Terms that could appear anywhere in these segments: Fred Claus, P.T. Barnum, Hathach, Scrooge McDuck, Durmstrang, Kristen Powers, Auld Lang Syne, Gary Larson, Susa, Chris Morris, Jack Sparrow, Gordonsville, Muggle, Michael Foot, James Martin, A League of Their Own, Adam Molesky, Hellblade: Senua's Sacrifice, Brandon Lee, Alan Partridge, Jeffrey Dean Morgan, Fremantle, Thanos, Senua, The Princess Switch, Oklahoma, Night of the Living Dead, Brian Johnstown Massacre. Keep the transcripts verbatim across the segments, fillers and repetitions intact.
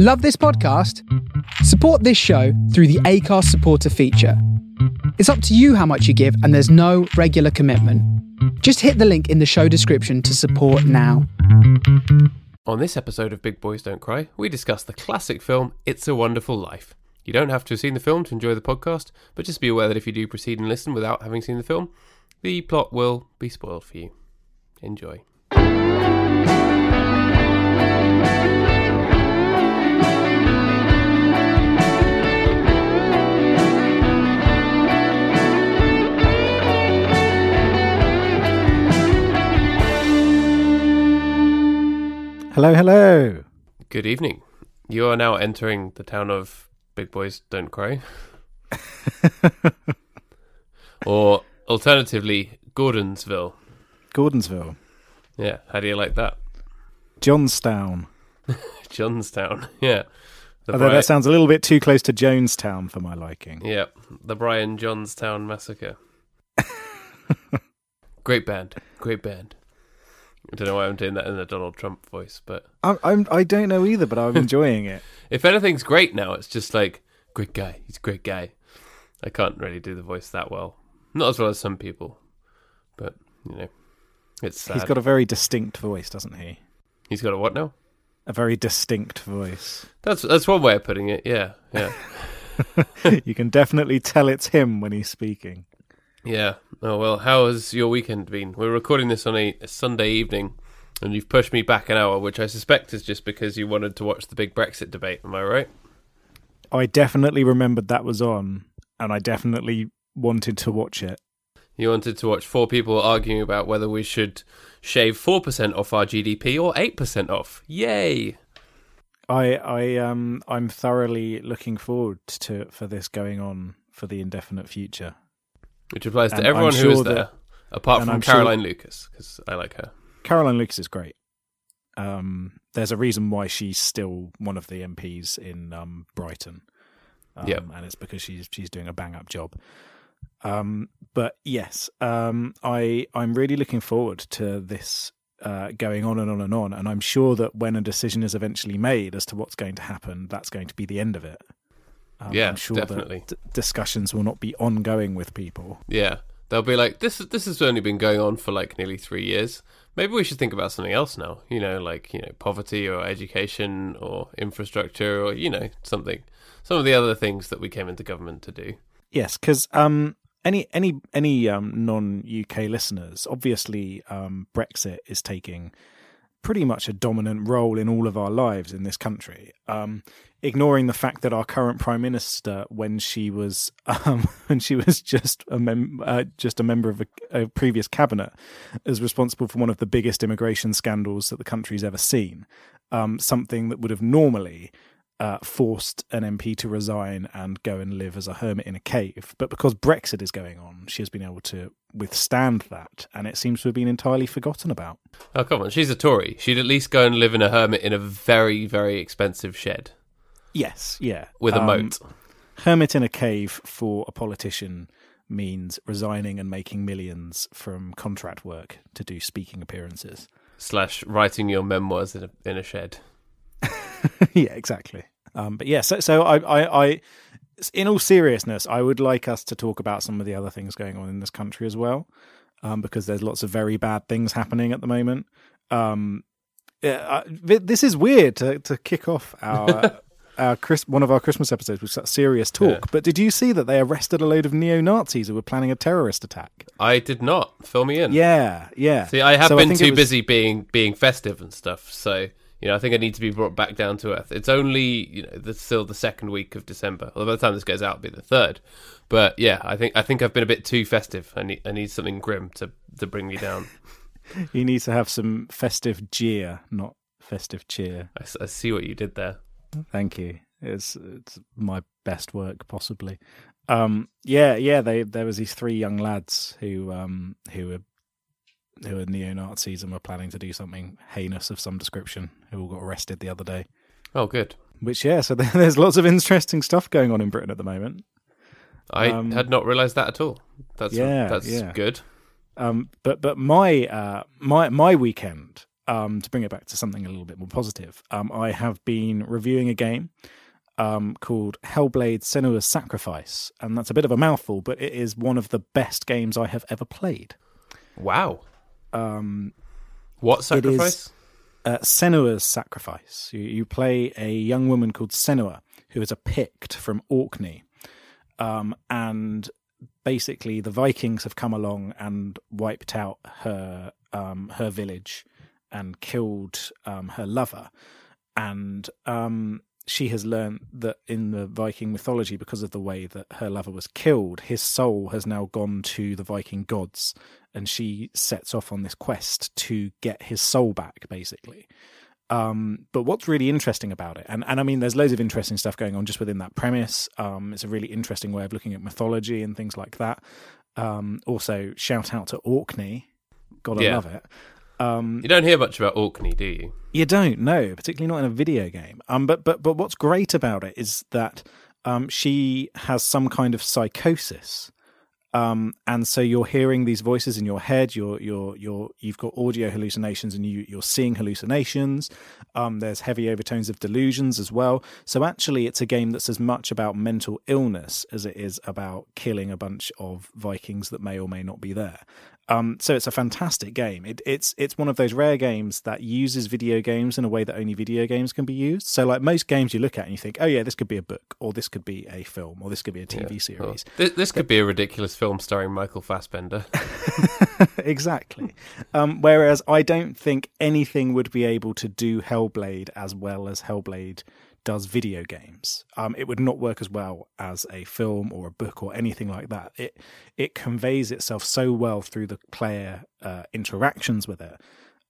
Love this podcast? Support this show through the Acast supporter feature. It's up to you how much you give, and there's no regular commitment. Just hit the link in the show description to support now. On this episode of Big Boys Don't Cry, we discuss the classic film It's a Wonderful Life. You don't have to have seen the film to enjoy the podcast, but just be aware that if you do proceed and listen without having seen the film, the plot will be spoiled for you. Enjoy. Hello, hello. Good evening. You are now entering the town of Big Boys Don't Cry. Or alternatively, Gordonsville. Gordonsville. Yeah, how do you like that? Johnstown. Johnstown, yeah. The Although Bri- that sounds a little bit too close to Jonestown for my liking. Yeah, the Brian Johnstown Massacre. Great band, great band. I don't know why I'm doing that in a Donald Trump voice, but I'm, I'm I don't know either, but I'm enjoying it. If anything's great now, it's just like great guy. He's a great guy. I can't really do the voice that well, not as well as some people, but you know, it's sad. He's got a very distinct voice, doesn't he? He's got a what now? A very distinct voice. That's that's one way of putting it. Yeah, yeah. You can definitely tell it's him when he's speaking. Yeah. Oh, well, how has your weekend been? We're recording this on a, a Sunday evening, and you've pushed me back an hour, which I suspect is just because you wanted to watch the big Brexit debate. Am I right? I definitely remembered that was on, and I definitely wanted to watch it. You wanted to watch four people arguing about whether we should shave four percent off our G D P or eight percent off. Yay! I, I, um, I'm thoroughly looking forward to for this going on for the indefinite future. Which applies and to everyone sure who was there, that, apart from I'm Caroline sure, Lucas, because I like her. Caroline Lucas is great. Um, there's a reason why she's still one of the M Ps in um, Brighton. Um, yeah. And it's because she's she's doing a bang-up job. Um, but yes, um, I, I'm really looking forward to this uh, going on and on and on, and I'm sure that when a decision is eventually made as to what's going to happen, that's going to be the end of it. Um, yeah, I'm sure definitely. D- discussions will not be ongoing with people. Yeah, they'll be like, this is this has only been going on for like nearly three years. Maybe we should think about something else now. You know, like you know, poverty or education or infrastructure or you know something, some of the other things that we came into government to do. Yes, because um, any any any um, non U K listeners, obviously, um, Brexit is taking pretty much a dominant role in all of our lives in this country. Um, ignoring the fact that our current prime minister, when she was um, when she was just a mem- uh, just a member of a, a previous cabinet, is responsible for one of the biggest immigration scandals that the country's ever seen. Um, something that would have normally uh, forced an M P to resign and go and live as a hermit in a cave. But because Brexit is going on, she has been able to withstand that, and it seems to have been entirely forgotten about. Oh, come on, she's a Tory. She'd at least go and live in a hermit in a very, very expensive shed. Yes, yeah. With a um, moat. Hermit in a cave for a politician means resigning and making millions from contract work to do speaking appearances. Slash writing your memoirs in a, in a shed. Yeah, exactly. Um, but yeah, so, so I, I, I, in all seriousness, I would like us to talk about some of the other things going on in this country as well, um, because there's lots of very bad things happening at the moment. Um, yeah, I, this is weird to, to kick off our, our Chris, one of our Christmas episodes with such serious talk, yeah. But did you see that they arrested a load of neo-Nazis who were planning a terrorist attack? I did not. Fill me in. Yeah, yeah. See, I have so been I too was... busy being being festive and stuff, so... You know, I think I need to be brought back down to earth. It's only, you know, that's still the second week of December. Although by the time this goes out, it'll be the third. But yeah, I think I think I've been a bit too festive. I need I need something grim to, to bring me down. You need to have some festive jeer, not festive cheer. I, I see what you did there. Thank you. It's it's my best work possibly. Um, yeah, yeah. They there was these three young lads who um who were. who were neo-Nazis and were planning to do something heinous of some description, who all got arrested the other day. Oh, good. Which, yeah, so there's lots of interesting stuff going on in Britain at the moment. I um, had not realised that at all. That's yeah, that's yeah. good. Um, but but my uh, my my weekend um, to bring it back to something a little bit more positive, um, I have been reviewing a game um, called Hellblade: Senua's Sacrifice, and that's a bit of a mouthful, but it is one of the best games I have ever played. Wow. Um, what sacrifice? It is, uh, Senua's Sacrifice. You, you play a young woman called Senua, who is a Pict from Orkney, um, and basically the Vikings have come along and wiped out her um, her village and killed um, her lover. And um, she has learned that in the Viking mythology, because of the way that her lover was killed, his soul has now gone to the Viking gods, and she sets off on this quest to get his soul back, basically. Um, but what's really interesting about it, and, and I mean, there's loads of interesting stuff going on just within that premise. Um, it's a really interesting way of looking at mythology and things like that. Um, also, shout out to Orkney. Gotta yeah. love it. Um, you don't hear much about Orkney, do you? You don't, no, particularly not in a video game. Um, but but but what's great about it is that um, she has some kind of psychosis. Um, and so you're hearing these voices in your head. You're you're you're you've got audio hallucinations, and you you're seeing hallucinations. Um, there's heavy overtones of delusions as well. So actually, it's a game that's as much about mental illness as it is about killing a bunch of Vikings that may or may not be there. Um, so it's a fantastic game. It, it's it's one of those rare games that uses video games in a way that only video games can be used. So like most games you look at and you think, oh yeah, this could be a book, or this could be a film, or this could be a T V yeah, series. Cool. This, this could but, be a ridiculous film starring Michael Fassbender. Exactly. Um, whereas I don't think anything would be able to do Hellblade as well as Hellblade does video games. Um, it would not work as well as a film or a book or anything like that. It it conveys itself so well through the player uh, interactions with it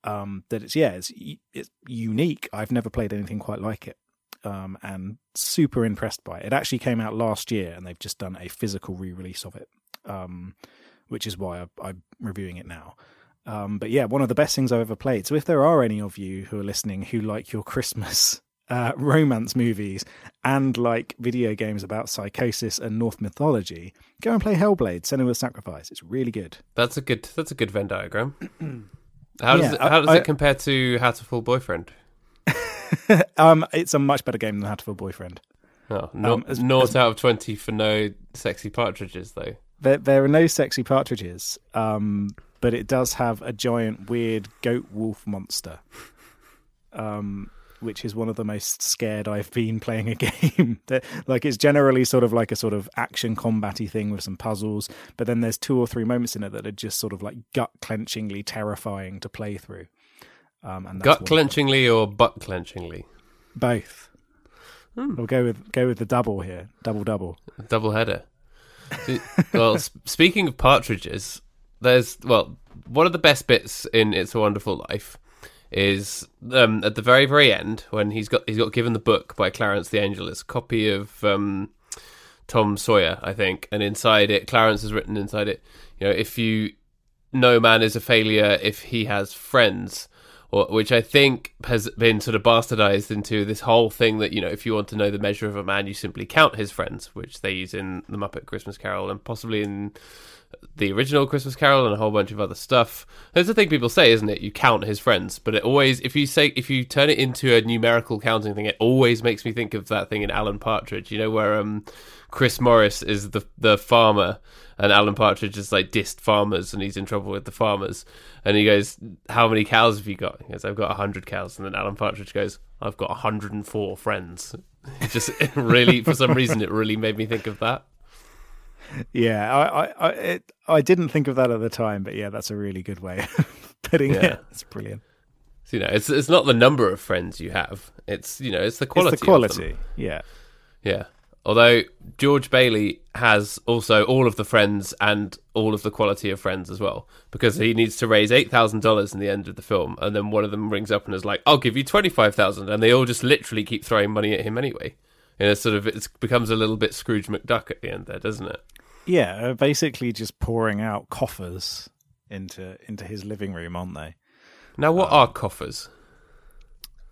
um, that it's yeah it's it's unique. I've never played anything quite like it, um, and super impressed by it. It actually came out last year, and they've just done a physical re-release of it, um, which is why I, I'm reviewing it now. Um, but yeah, one of the best things I've ever played. So if there are any of you who are listening who like your Christmas Uh, romance movies and like video games about psychosis and Norse mythology, go and play Hellblade: Senua's Sacrifice. It's really good. That's a good. That's a good Venn diagram. How does yeah, it, how does I, it compare to How to Fool Boyfriend? um, it's a much better game than How to Fool Boyfriend. Oh, not, um, as, not as, out of twenty for no sexy partridges, though. There, there are no sexy partridges, um, but it does have a giant, weird goat wolf monster. Um. Which is one of the most scared I've been playing a game. Like, it's generally sort of like a sort of action combat-y thing with some puzzles, but then there's two or three moments in it that are just sort of like gut-clenchingly terrifying to play through. Um, and that's gut-clenchingly or butt-clenchingly? Both. Hmm. We'll go with go with the double here. Double double. Double header. Well, speaking of partridges, there's well one of the best bits in It's a Wonderful Life. Is um, at the very, very end when he's got he's got given the book by Clarence the Angel. It's a copy of um, Tom Sawyer, I think, and inside it, Clarence has written inside it, you know, if you no man is a failure if he has friends, or which I think has been sort of bastardized into this whole thing that, you know, if you want to know the measure of a man, you simply count his friends, which they use in the Muppet Christmas Carol and possibly in the original Christmas Carol and a whole bunch of other stuff. That's the thing people say, isn't it? You count his friends, but it always, if you say, if you turn it into a numerical counting thing, it always makes me think of that thing in Alan Partridge, you know, where um, Chris Morris is the the farmer and Alan Partridge is like dissed farmers and he's in trouble with the farmers. And he goes, how many cows have you got? He goes, I've got one hundred cows. And then Alan Partridge goes, I've got one hundred four friends. It just it really, for some reason, it really made me think of that. Yeah, I I, I, it, I didn't think of that at the time, but yeah, that's a really good way of putting yeah. it. It's brilliant. So, you know, it's it's not the number of friends you have; it's you know, it's the quality. It's the quality, yeah, yeah. Although George Bailey has also all of the friends and all of the quality of friends as well, because he needs to raise eight thousand dollars in the end of the film, and then one of them rings up and is like, "I'll give you twenty five thousand," and they all just literally keep throwing money at him anyway. And it's sort of it becomes a little bit Scrooge McDuck at the end there, doesn't it? Yeah, basically just pouring out coffers into into his living room, aren't they? Now, what um, are coffers?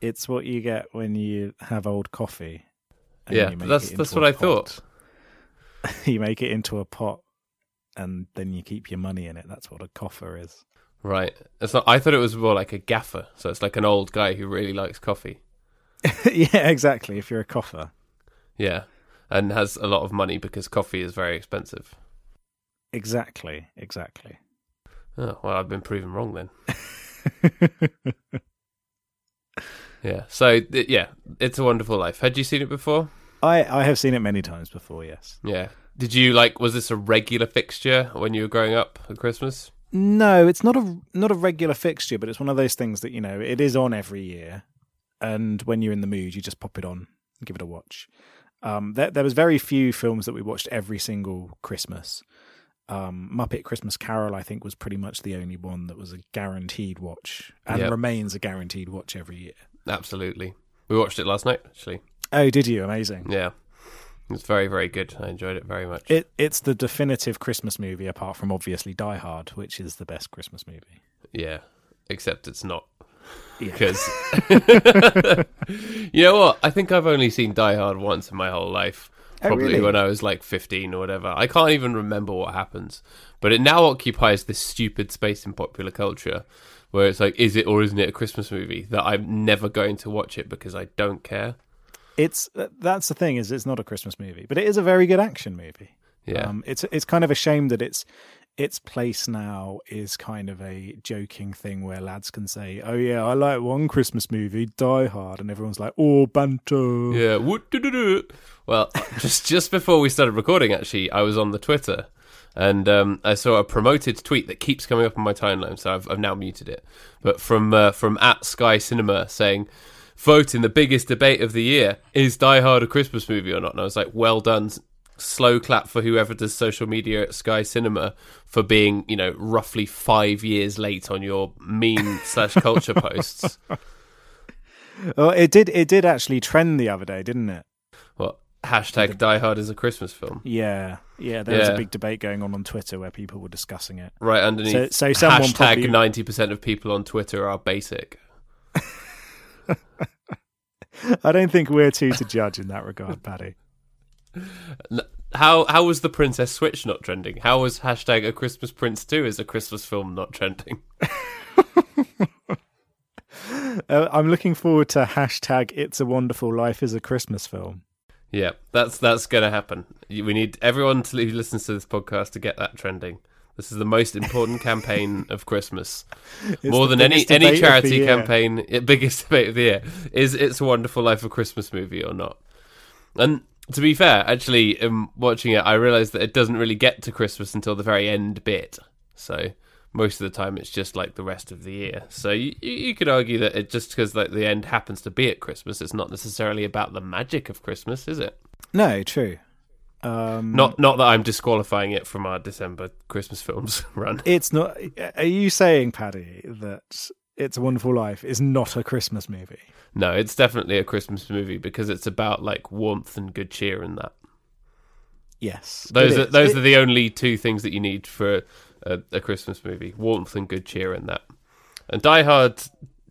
It's what you get when you have old coffee. And yeah, you make that's it into that's what a I pot. Thought. You make it into a pot, and then you keep your money in it. That's what a coffer is. Right. It's not, I thought it was more like a gaffer. So it's like an old guy who really likes coffee. Yeah, exactly. If you're a coffer. Yeah. And has a lot of money because coffee is very expensive. Exactly. Exactly. Oh, well, I've been proven wrong then. Yeah. So, yeah, It's a Wonderful Life. Had you seen it before? I, I have seen it many times before, yes. Yeah. Did you, like, was this a regular fixture when you were growing up at Christmas? No, it's not a not a regular fixture, but it's one of those things that, you know, it is on every year. And when you're in the mood, you just pop it on and give it a watch. Um, there, there was very few films that we watched every single Christmas. Um, Muppet Christmas Carol, I think, was pretty much the only one that was a guaranteed watch and yep. remains a guaranteed watch every year. Absolutely. We watched it last night, actually. Oh, did you? Amazing. Yeah. It's very, very good. I enjoyed it very much. It, it's the definitive Christmas movie, apart from obviously Die Hard, which is the best Christmas movie. Yeah, except it's not. Yeah. Because you know what? I think I've only seen Die Hard once in my whole life. Probably oh, really? When I was like fifteen or whatever. I can't even remember what happens. But it now occupies this stupid space in popular culture where it's like, is it or isn't it a Christmas movie? That I'm never going to watch it because I don't care. It's that's the thing is it's not a Christmas movie, but it is a very good action movie. Yeah, um, it's it's kind of a shame that it's its place now is kind of a joking thing where lads can say, "Oh yeah, I like one Christmas movie, Die Hard," and everyone's like, "Oh banter." Yeah. Woo-doo-doo-doo. Well, just just before we started recording, actually, I was on the Twitter and um, I saw a promoted tweet that keeps coming up on my timeline, so I've, I've now muted it. But from uh, from at Sky Cinema saying, vote in the biggest debate of the year. Is Die Hard a Christmas movie or not? And I was like, well done. Slow clap for whoever does social media at Sky Cinema for being, you know, roughly five years late on your meme slash culture posts. Well, it did it did actually trend the other day, didn't it? Well, hashtag the... Die Hard is a Christmas film. Yeah. Yeah, there yeah. was a big debate going on on Twitter where people were discussing it. Right underneath. So, so someone hashtag probably... ninety percent of people on Twitter are basic. I don't think we're too to judge in that regard, Paddy. How how was The Princess Switch not trending? How was hashtag A Christmas Prince two is a Christmas film not trending? uh, I'm looking forward to hashtag It's a Wonderful Life is a Christmas film. Yeah, that's that's going to happen. We need everyone who listens to this podcast to get that trending. This is the most important campaign of Christmas. It's more than any any charity campaign, biggest debate of the year. Is It's a Wonderful Life a Christmas movie or not? And to be fair, actually, um, watching it, I realised that it doesn't really get to Christmas until the very end bit. So most of the time it's just like the rest of the year. So you, you could argue that it just because like the end happens to be at Christmas, it's not necessarily about the magic of Christmas, is it? No, true. Um, not not that I'm disqualifying it from our December Christmas films run. It's not. Are you saying, Paddy, that It's a Wonderful Life is not a Christmas movie? No, it's definitely a Christmas movie because it's about like warmth and good cheer and that. Yes, those are those it, are the only two things that you need for a, a Christmas movie: warmth and good cheer and that. And Die Hard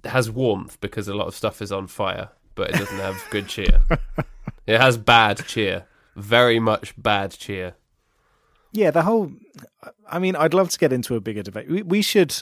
has warmth because a lot of stuff is on fire, but it doesn't have good cheer. It has bad cheer. Very much bad cheer. Yeah, the whole... I mean, I'd love to get into a bigger debate. We, we should,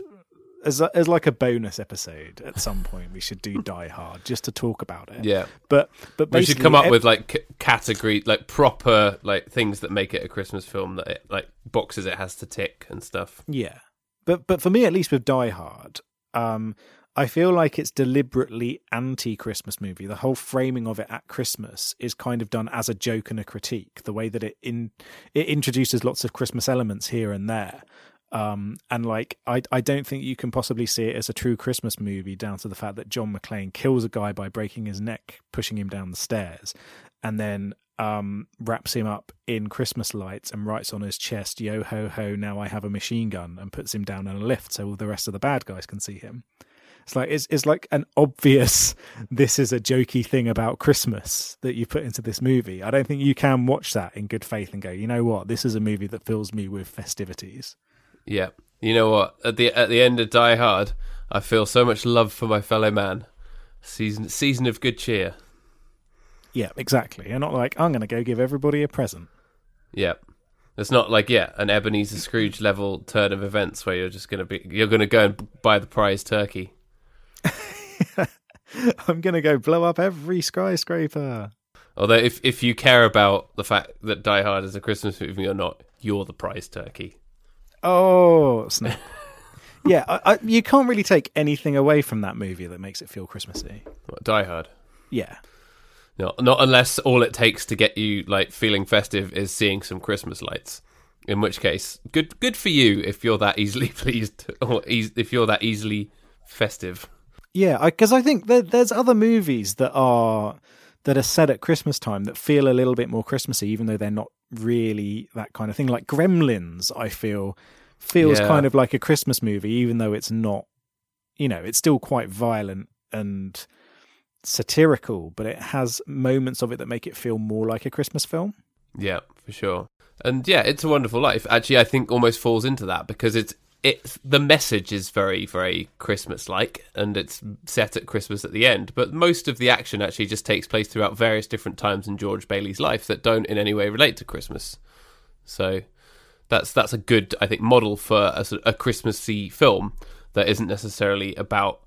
as a, as like a bonus episode at some point, we should do Die Hard just to talk about it. Yeah, but but we should come up ev- with like c- category, like proper like things that make it a Christmas film, that it, like boxes it has to tick and stuff. Yeah, but but for me, at least with Die Hard, um, I feel like it's deliberately anti-Christmas movie. The whole framing of it at Christmas is kind of done as a joke and a critique. The way that it in it introduces lots of Christmas elements here and there, um, and like I I don't think you can possibly see it as a true Christmas movie down to the fact that John McClane kills a guy by breaking his neck, pushing him down the stairs, and then um, wraps him up in Christmas lights and writes on his chest "Yo ho ho, now I have a machine gun," and puts him down in a lift so all the rest of the bad guys can see him. It's like it's, it's like an obvious, this is a jokey thing about Christmas that you put into this movie. I don't think you can watch that in good faith and go, you know what, this is a movie that fills me with festivities. Yeah, you know what, at the at the end of Die Hard, I feel so much love for my fellow man. Season season of good cheer. Yeah, exactly. You're not like, I'm going to go give everybody a present. Yeah, It's not like, yeah, an Ebenezer Scrooge level turn of events where you're just going to be, you're going to go and buy the prize turkey. I'm going to go blow up every skyscraper. Although if, if you care about the fact that Die Hard is a Christmas movie or not, you're the prize turkey. Oh, snap. Yeah, I, I, you can't really take anything away from that movie that makes it feel Christmassy. What, Die Hard? Yeah. No, not unless all it takes to get you like feeling festive is seeing some Christmas lights. In which case, good good for you if you're that easily pleased, or e- if you're that easily festive. Yeah, because I, I think that there's other movies that are that are set at Christmas time that feel a little bit more Christmassy, even though they're not really that kind of thing. Like Gremlins, I feel feels yeah. kind of like a Christmas movie, even though it's not. You know, it's still quite violent and satirical, but it has moments of it that make it feel more like a Christmas film. Yeah, for sure. And yeah, It's a Wonderful Life actually I think almost falls into that, because it's it's the message is very, very Christmas like, and it's set at Christmas at the end, but most of the action actually just takes place throughout various different times in George Bailey's life that don't in any way relate to Christmas. So that's that's a good, I think, model for a, a Christmassy film that isn't necessarily about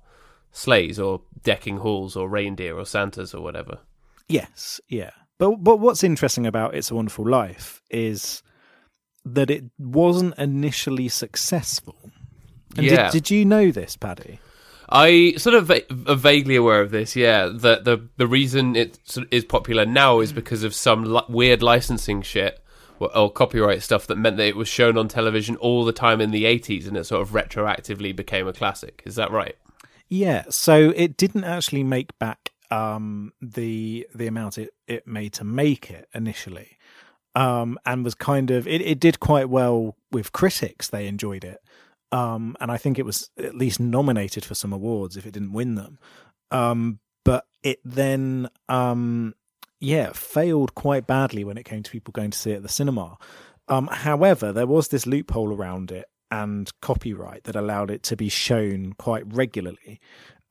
sleighs or decking halls or reindeer or Santas or whatever. Yes, yeah. But but what's interesting about It's a Wonderful Life is that it wasn't initially successful. And yeah. Did, did you know this, Paddy? I sort of va- vaguely aware of this, yeah. The, the, the reason it sort of is popular now is because of some li- weird licensing shit or, or copyright stuff that meant that it was shown on television all the time in the eighties, and it sort of retroactively became a classic. Is that right? Yeah, so it didn't actually make back um, the the amount it, it made to make it initially, um, and was kind of it, it did quite well with critics. They enjoyed it, um, and I think it was at least nominated for some awards if it didn't win them. Um, but it then um, yeah failed quite badly when it came to people going to see it at the cinema. Um, however, there was this loophole around it and copyright that allowed it to be shown quite regularly,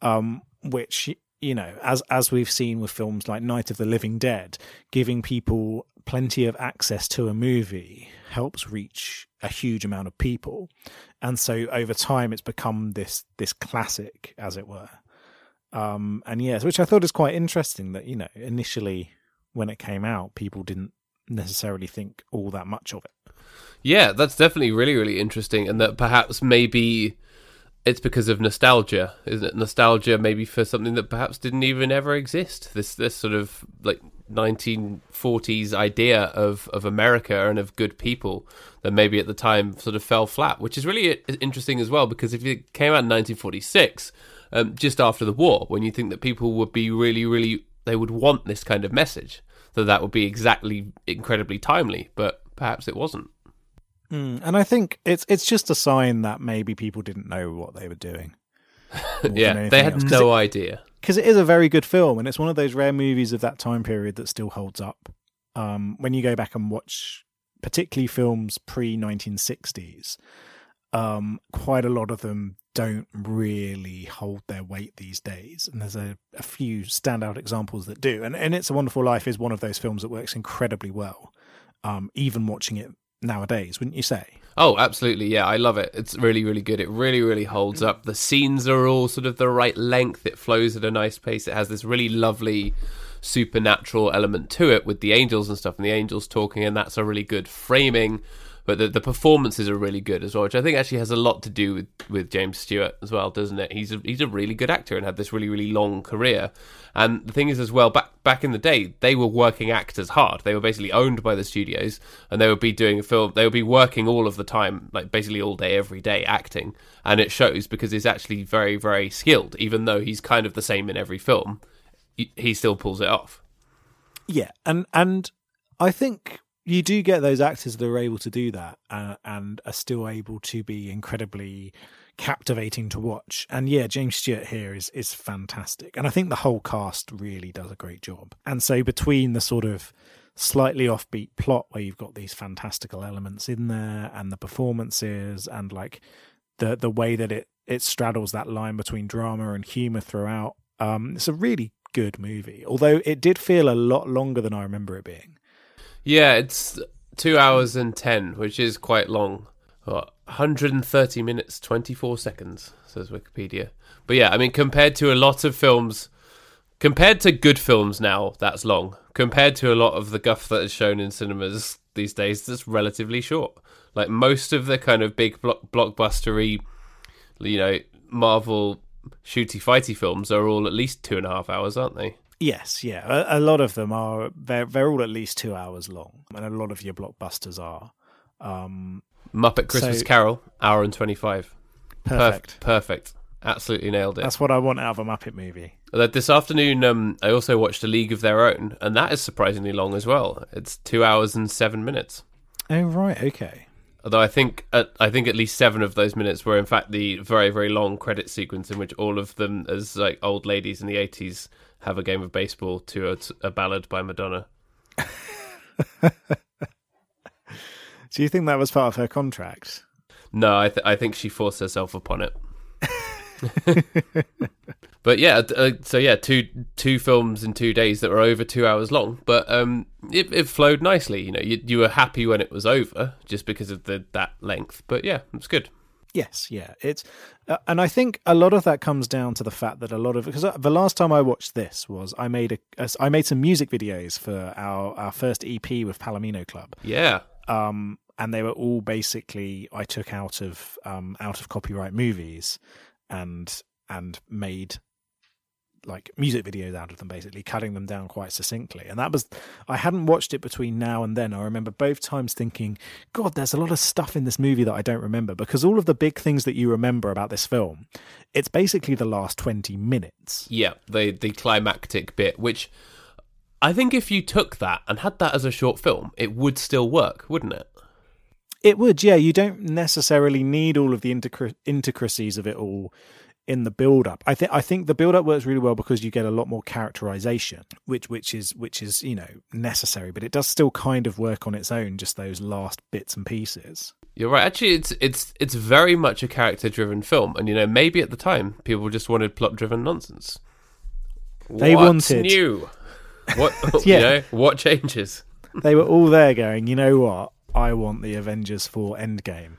um, which, you know, as as we've seen with films like Night of the Living Dead, giving people plenty of access to a movie helps reach a huge amount of people. And so over time, it's become this this classic, as it were. Um, and yes, which I thought is quite interesting that, you know, initially when it came out, people didn't necessarily think all that much of it. Yeah, that's definitely really, really interesting, and that perhaps maybe it's because of nostalgia, isn't it? Nostalgia maybe for something that perhaps didn't even ever exist. This this sort of like nineteen forties idea of, of America and of good people that maybe at the time sort of fell flat, which is really interesting as well, because if it came out in nineteen forty-six, um, just after the war, when you think that people would be really, really, they would want this kind of message, that that would be exactly incredibly timely, but perhaps it wasn't. Mm, and I think it's it's just a sign that maybe people didn't know what they were doing. Yeah, they had else. no it, idea. Because it is a very good film, and it's one of those rare movies of that time period that still holds up. Um, when you go back and watch particularly films pre nineteen sixties, um, quite a lot of them don't really hold their weight these days. And there's a, a few standout examples that do. And, and It's a Wonderful Life is one of those films that works incredibly well, um, even watching it nowadays, wouldn't you say? Oh, absolutely, yeah. I love it. It's really, really good. It really, really holds up. The scenes are all sort of the right length. It flows at a nice pace. It has this really lovely supernatural element to it with the angels and stuff, and the angels talking, and that's a really good framing. But the, the performances are really good as well, which I think actually has a lot to do with, with James Stewart as well, doesn't it? He's a, he's a really good actor and had this really, really long career. And the thing is as well, back back in the day, they were working actors hard. They were basically owned by the studios, and they would be doing a film. They would be working all of the time, like basically all day, every day acting. And it shows, because he's actually very, very skilled. Even though he's kind of the same in every film, he still pulls it off. Yeah, and and I think you do get those actors that are able to do that uh, and are still able to be incredibly captivating to watch. And yeah, James Stewart here is is fantastic. And I think the whole cast really does a great job. And so between the sort of slightly offbeat plot where you've got these fantastical elements in there, and the performances, and like the the way that it, it straddles that line between drama and humour throughout, um, it's a really good movie. Although it did feel a lot longer than I remember it being. Yeah, it's two hours and ten, which is quite long. What, one hundred thirty minutes, twenty-four seconds, says Wikipedia. But yeah, I mean, compared to a lot of films, compared to good films now, that's long. Compared to a lot of the guff that is shown in cinemas these days, that's relatively short. Like, most of the kind of big block- blockbustery, you know, Marvel shooty-fighty films are all at least two and a half hours, aren't they? Yes, yeah. A, a lot of them are, they're, they're all at least two hours long. And a lot of your blockbusters are. Um, Muppet Christmas so, Carol, hour and twenty-five. Perfect. Perf- perfect. Absolutely nailed it. That's what I want out of a Muppet movie. This afternoon, um, I also watched A League of Their Own, and that is surprisingly long as well. It's two hours and seven minutes. Oh, right, okay. Although I think at, I think at least seven of those minutes were, in fact, the very, very long credit sequence in which all of them, as like old ladies in the eighties, have a game of baseball to a, a ballad by Madonna. Do you think that was part of her contract? No, I, th- I think she forced herself upon it. But yeah, uh, so yeah, two two films in two days that were over two hours long, but um, it, it flowed nicely. You know, you you were happy when it was over just because of the that length. But yeah, it's good. Yes, yeah, it's, uh, and I think a lot of that comes down to the fact that a lot of, because the last time I watched this was I made a, a I made some music videos for our our first E P with Palomino Club. Yeah, um, and they were all basically I took out of um out of copyright movies. and and made like music videos out of them, basically cutting them down quite succinctly. And that was, I hadn't watched it between now and then. I remember both times thinking, God, there's a lot of stuff in this movie that I don't remember, because all of the big things that you remember about this film, it's basically the last twenty minutes. Yeah, the the climactic bit, which I think if you took that and had that as a short film, it would still work, wouldn't it? It would, yeah. You don't necessarily need all of the intric- intricacies of it all in the build-up. I think I think the build-up works really well because you get a lot more characterization, which which is which is you know necessary, but it does still kind of work on its own. Just those last bits and pieces. You're right. Actually, it's it's it's very much a character-driven film, and you know maybe at the time people just wanted plot-driven nonsense. They what wanted new. What yeah. You know, what changes? They were all there going, you know what? I want the Avengers four Endgame.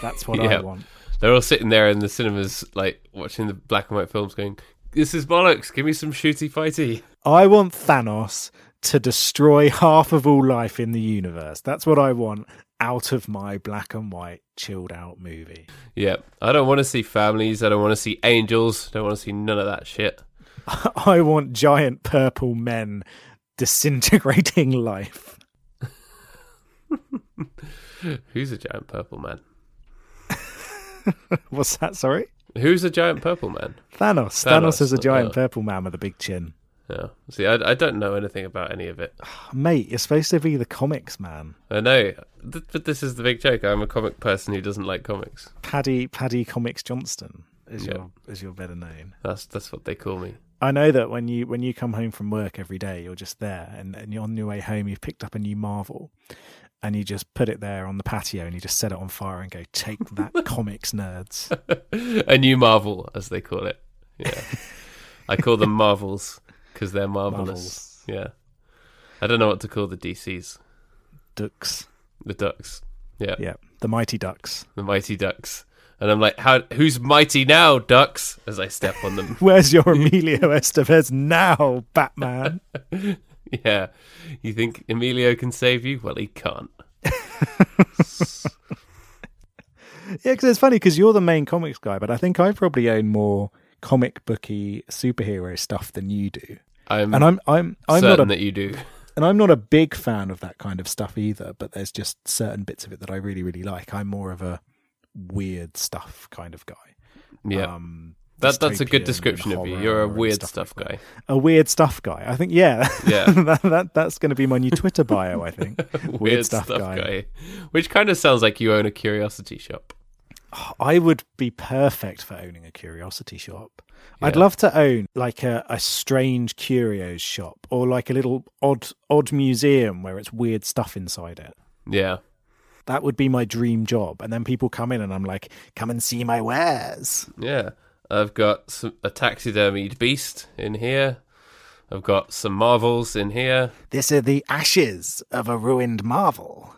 That's what yeah. I want. They're all sitting there in the cinemas, like, watching the black and white films going, this is bollocks, give me some shooty-fighty. I want Thanos to destroy half of all life in the universe. That's what I want out of my black and white, chilled-out movie. Yeah, I don't want to see families, I don't want to see angels, I don't want to see none of that shit. I want giant purple men disintegrating life. Who's a giant purple man? What's that, sorry? Who's a giant purple man? Thanos. Thanos, Thanos is a giant Thanos. Purple man with a big chin. Yeah. See, I, I don't know anything about any of it. Mate, you're supposed to be the comics man. I know, th- but this is the big joke. I'm a comic person who doesn't like comics. Paddy Paddy Comics Johnston is yeah. your is your better name. That's that's what they call me. I know that when you when you come home from work every day, you're just there, and, and you're on your way home, you've picked up a new Marvel. And you just put it there on the patio and you just set it on fire and go, take that, comics nerds. A new Marvel, as they call it. Yeah, I call them Marvels because they're marvelous. Marvels. Yeah. I don't know what to call the D Cs. Ducks. The Ducks. Yeah. Yeah. The Mighty Ducks. The Mighty Ducks. And I'm like, how? Who's mighty now, Ducks? As I step on them. Where's your Emilio Estevez now, Batman? Yeah. You think Emilio can save you? Well, he can't. Yeah, because it's funny because you're the main comics guy, but I think I probably own more comic booky superhero stuff than you do. I'm and I'm I'm I'm certain not a, that you do. And I'm not a big fan of that kind of stuff either, but there's just certain bits of it that I really, really like. I'm more of a weird stuff kind of guy. Yeah. Um, That, that's a good description of you. You're a weird stuff, stuff guy. A weird stuff guy. I think, yeah. yeah. that, that That's going to be my new Twitter bio, I think. weird, weird stuff, stuff guy. guy. Which kind of sounds like you own a curiosity shop. Oh, I would be perfect for owning a curiosity shop. Yeah. I'd love to own like a, a strange curios shop or like a little odd odd museum where it's weird stuff inside it. Yeah. That would be my dream job. And then people come in and I'm like, come and see my wares. Yeah. I've got some, a taxidermied beast in here. I've got some Marvels in here. This are the ashes of a ruined Marvel.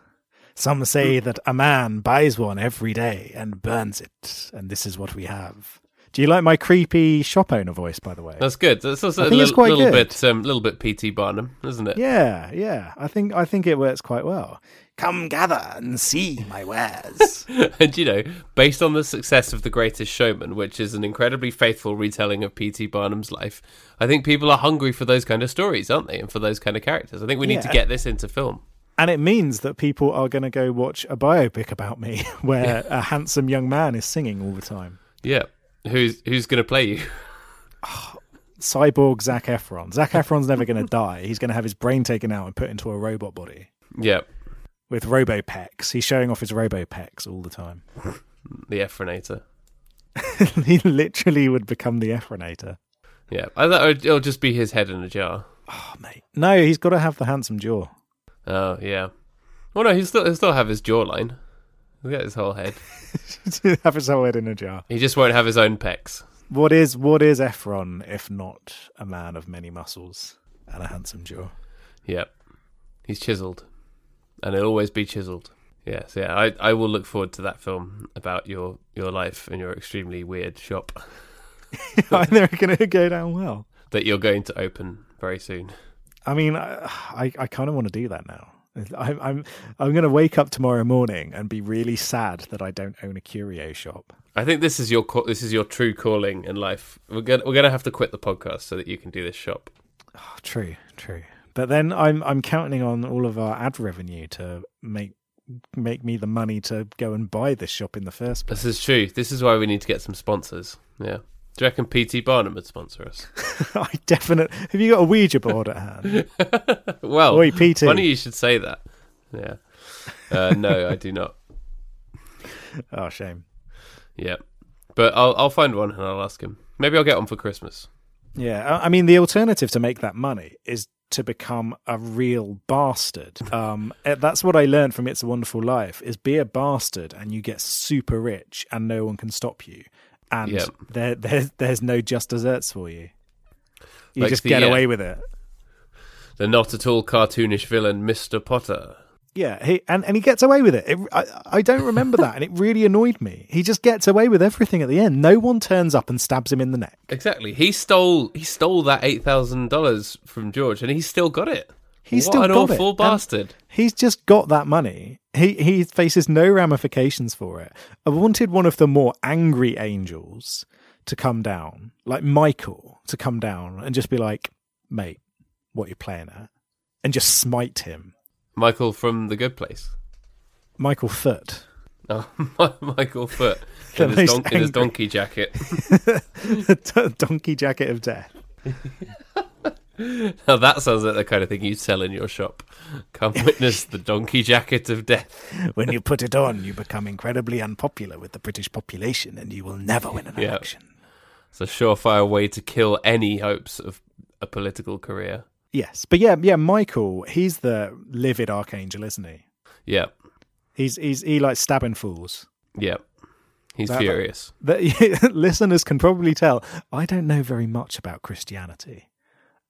Some say that a man buys one every day and burns it, and this is what we have. Do you like my creepy shop owner voice, by the way? That's good. That's also I think a little, it's quite little good. bit, um, little bit P T Barnum, isn't it? Yeah, yeah. I think I think it works quite well. Come gather and see my wares. And, you know, based on the success of The Greatest Showman, which is an incredibly faithful retelling of P T Barnum's life, I think people are hungry for those kind of stories, aren't they? And for those kind of characters. I think we need yeah. to get this into film. And it means that people are going to go watch a biopic about me where yeah. a handsome young man is singing all the time. Yeah. Who's who's going to play you? Oh, cyborg Zac Efron. Zac Efron's never going to die. He's going to have his brain taken out and put into a robot body. Yeah. With robo-pecs. He's showing off his robo-pecs all the time. The Efronator. He literally would become the Efronator. Yeah. I thought it'll just be his head in a jar. Oh, mate. No, he's got to have the handsome jaw. Oh, yeah. Well, no, he'll still, he'll still have his jawline. He'll get his whole head. Have his whole head in a jar. He just won't have his own pecs. What is what is Efron if not a man of many muscles and a handsome jaw? Yep. He's chiseled. And it'll always be chiseled. Yes, yeah. I, I will look forward to that film about your, your life and your extremely weird shop. They're going to go down well. That you're going to open very soon. I mean, I I, I kind of want to do that now. I, I'm I'm going to wake up tomorrow morning and be really sad that I don't own a curio shop. I think this is your this is your true calling in life. We're gonna we're gonna have to quit the podcast so that you can do this shop. Oh, true, true. But then I'm I'm counting on all of our ad revenue to make make me the money to go and buy this shop in the first place. This is true. This is why we need to get some sponsors. Yeah. Do you reckon P T Barnum would sponsor us? I definitely... Have you got a Ouija board at hand? Well, Oi, P T. Funny you should say that. Yeah. Uh, no, I do not. Oh, shame. Yeah. But I'll I'll find one and I'll ask him. Maybe I'll get one for Christmas. Yeah. I mean, the alternative to make that money is to become a real bastard. Um, that's what I learned from It's a Wonderful Life, is be a bastard and you get super rich and no one can stop you. And yep. there, there, there's no just desserts for you. You like just the, get away uh, with it. The not at all cartoonish villain, Mister Potter. Yeah, he and, and he gets away with it. it I, I don't remember that, and it really annoyed me. He just gets away with everything at the end. No one turns up and stabs him in the neck. Exactly. He stole he stole that eight thousand dollars from George, and he still got it. He's what still an got awful it. bastard. And he's just got that money. He he faces no ramifications for it. I wanted one of the more angry angels to come down, like Michael, to come down and just be like, mate, what are you playing at? And just smite him. Michael from The Good Place. Michael Foot. Oh, Michael Foot. in, his don- in his donkey jacket. The donkey jacket of death. Now that sounds like the kind of thing you sell in your shop. Come witness the donkey jacket of death. When you put it on, you become incredibly unpopular with the British population and you will never win an yeah. election. It's a surefire way to kill any hopes of a political career. Yes, but yeah, yeah, Michael, he's the livid archangel, isn't he? Yeah. He's, he's he likes stabbing fools. Yeah. He's that, furious. That, that, listeners can probably tell, I don't know very much about Christianity.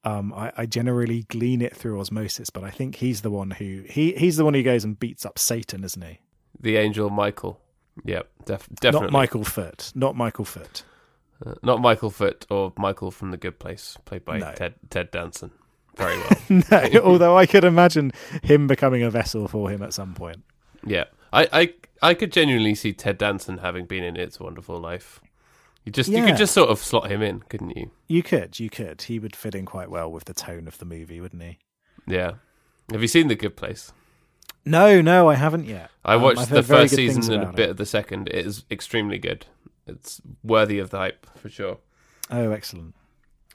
Um, I, I generally glean it through osmosis, but I think he's the one who he, he's the one who goes and beats up Satan, isn't he? The angel Michael. Yeah, def- definitely. Not Michael Foot. Not Michael Foot. Uh, not Michael Foot or Michael from The Good Place, played by no. Ted Ted Danson. Very well. No, although I could imagine him becoming a vessel for him at some point. Yeah, I I, I could genuinely see Ted Danson having been in It's a Wonderful Life. You just yeah. you could just sort of slot him in, couldn't you? You could, you could. He would fit in quite well with the tone of the movie, wouldn't he? Yeah. Have you seen The Good Place? No, no, I haven't yet. I watched um, the first season and a bit it. of the second. It is extremely good. It's worthy of the hype, for sure. Oh, excellent.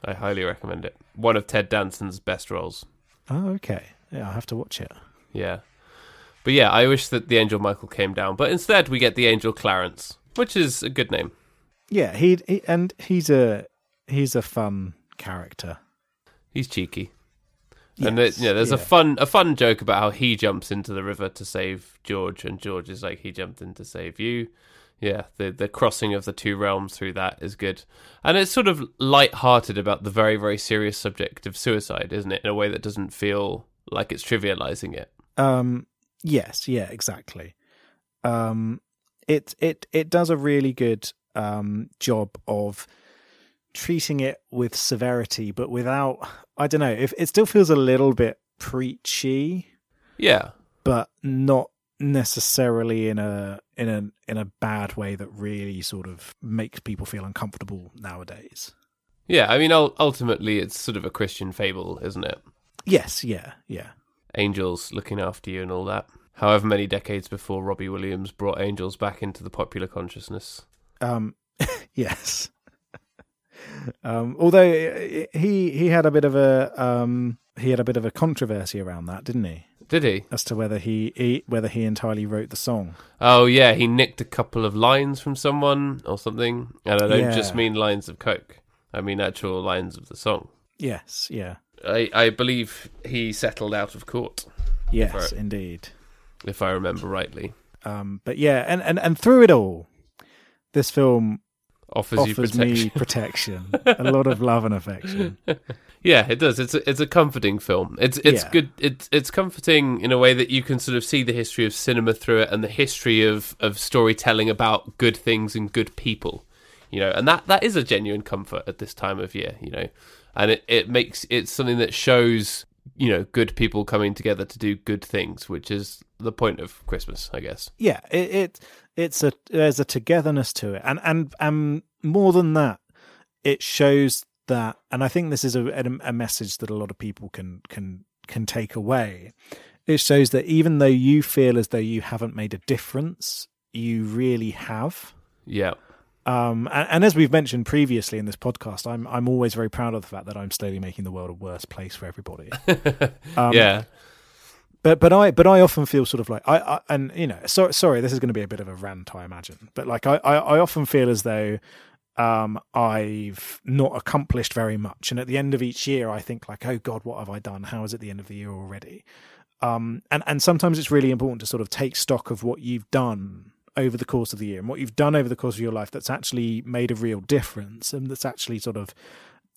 I highly recommend it. One of Ted Danson's best roles. Oh, okay. Yeah, I'll have to watch it. Yeah. But yeah, I wish that the angel Michael came down. But instead, we get the angel Clarence, which is a good name. Yeah, he, he and he's a he's a fun character. He's cheeky, yes, and it, yeah, there's yeah. a fun a fun joke about how he jumps into the river to save George, and George is like, he jumped in to save you. Yeah, the the crossing of the two realms through that is good, and it's sort of light-hearted about the very very serious subject of suicide, isn't it? In a way that doesn't feel like it's trivializing it. Um, Yes, yeah, exactly. Um, it it it does a really good um, job of treating it with severity, but without, I don't know, if it still feels a little bit preachy. Yeah, but not necessarily in a in a in a bad way that really sort of makes people feel uncomfortable nowadays. Yeah, I mean, ultimately, it's sort of a Christian fable, isn't it? Yes, yeah, yeah. Angels looking after you and all that. However many decades before Robbie Williams brought angels back into the popular consciousness. Um, yes. um, although he he had a bit of a um, he had a bit of a controversy around that, didn't he? Did he? As to whether he, he whether he entirely wrote the song. Oh yeah, he nicked a couple of lines from someone or something, and I don't yeah. just mean lines of coke. I mean actual lines of the song. Yes, yeah. I, I believe he settled out of court. Yes, if I, indeed. If I remember rightly. Um, but yeah, and, and, and through it all, this film offers, offers you protection. me protection. A lot of love and affection. Yeah, it does. It's a, it's a comforting film. It's it's yeah. good. It's it's comforting in a way that you can sort of see the history of cinema through it and the history of, of storytelling about good things and good people. You know, and that, that is a genuine comfort at this time of year, you know. And it, it makes it's something that shows, you know, good people coming together to do good things, which is the point of Christmas, I guess. Yeah, it, it it's a there's a togetherness to it, and and and more than that, it shows that. And I think this is a a message that a lot of people can can can take away. It shows that even though you feel as though you haven't made a difference, you really have. Yeah. Um, and, and as we've mentioned previously in this podcast, I'm I'm always very proud of the fact that I'm slowly making the world a worse place for everybody. Um, yeah, but but I but I often feel sort of like I, I and you know so, sorry this is going to be a bit of a rant, I imagine, but like I, I, I often feel as though um, I've not accomplished very much, and at the end of each year I think like, oh God, what have I done? How is it the end of the year already? Um, and and sometimes it's really important to sort of take stock of what you've done over the course of the year and what you've done over the course of your life that's actually made a real difference and that's actually sort of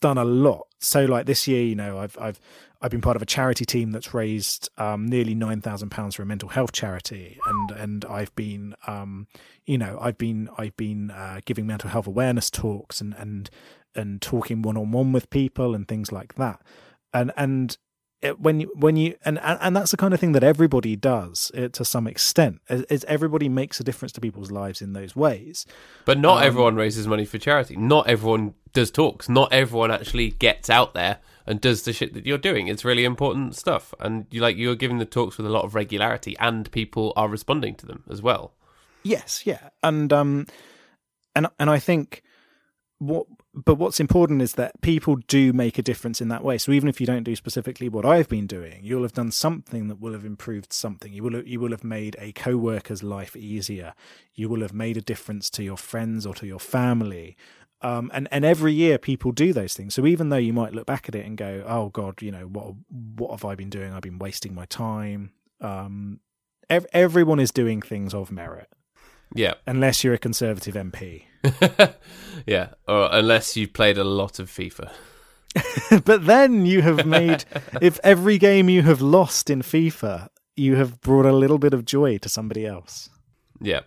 done a lot. So like this year, you know, I've I've I've been part of a charity team that's raised um, nearly nine thousand pounds for a mental health charity, and and I've been um, you know I've been I've been uh, giving mental health awareness talks and and and talking one on one with people and things like that, and and. When you, when you, and, and that's the kind of thing that everybody does uh, to some extent. Is everybody makes a difference to people's lives in those ways. But not um, everyone raises money for charity. Not everyone does talks. Not everyone actually gets out there and does the shit that you're doing. It's really important stuff. And you like you're giving the talks with a lot of regularity, and people are responding to them as well. Yes, yeah, and um, and and I think. What, but what's important is that people do make a difference in that way. So even if you don't do specifically what I've been doing, you'll have done something that will have improved something. You will have, you will have made a co-worker's life easier. You will have made a difference to your friends or to your family. Um, and, and every year people do those things. So even though you might look back at it and go, oh God, you know, what what have I been doing? I've been wasting my time. Um, ev- everyone is doing things of merit. Yeah. Unless you're a Conservative M P. Yeah. Or unless you've played a lot of FIFA. But then you have made, if every game you have lost in FIFA, you have brought a little bit of joy to somebody else. Yeah.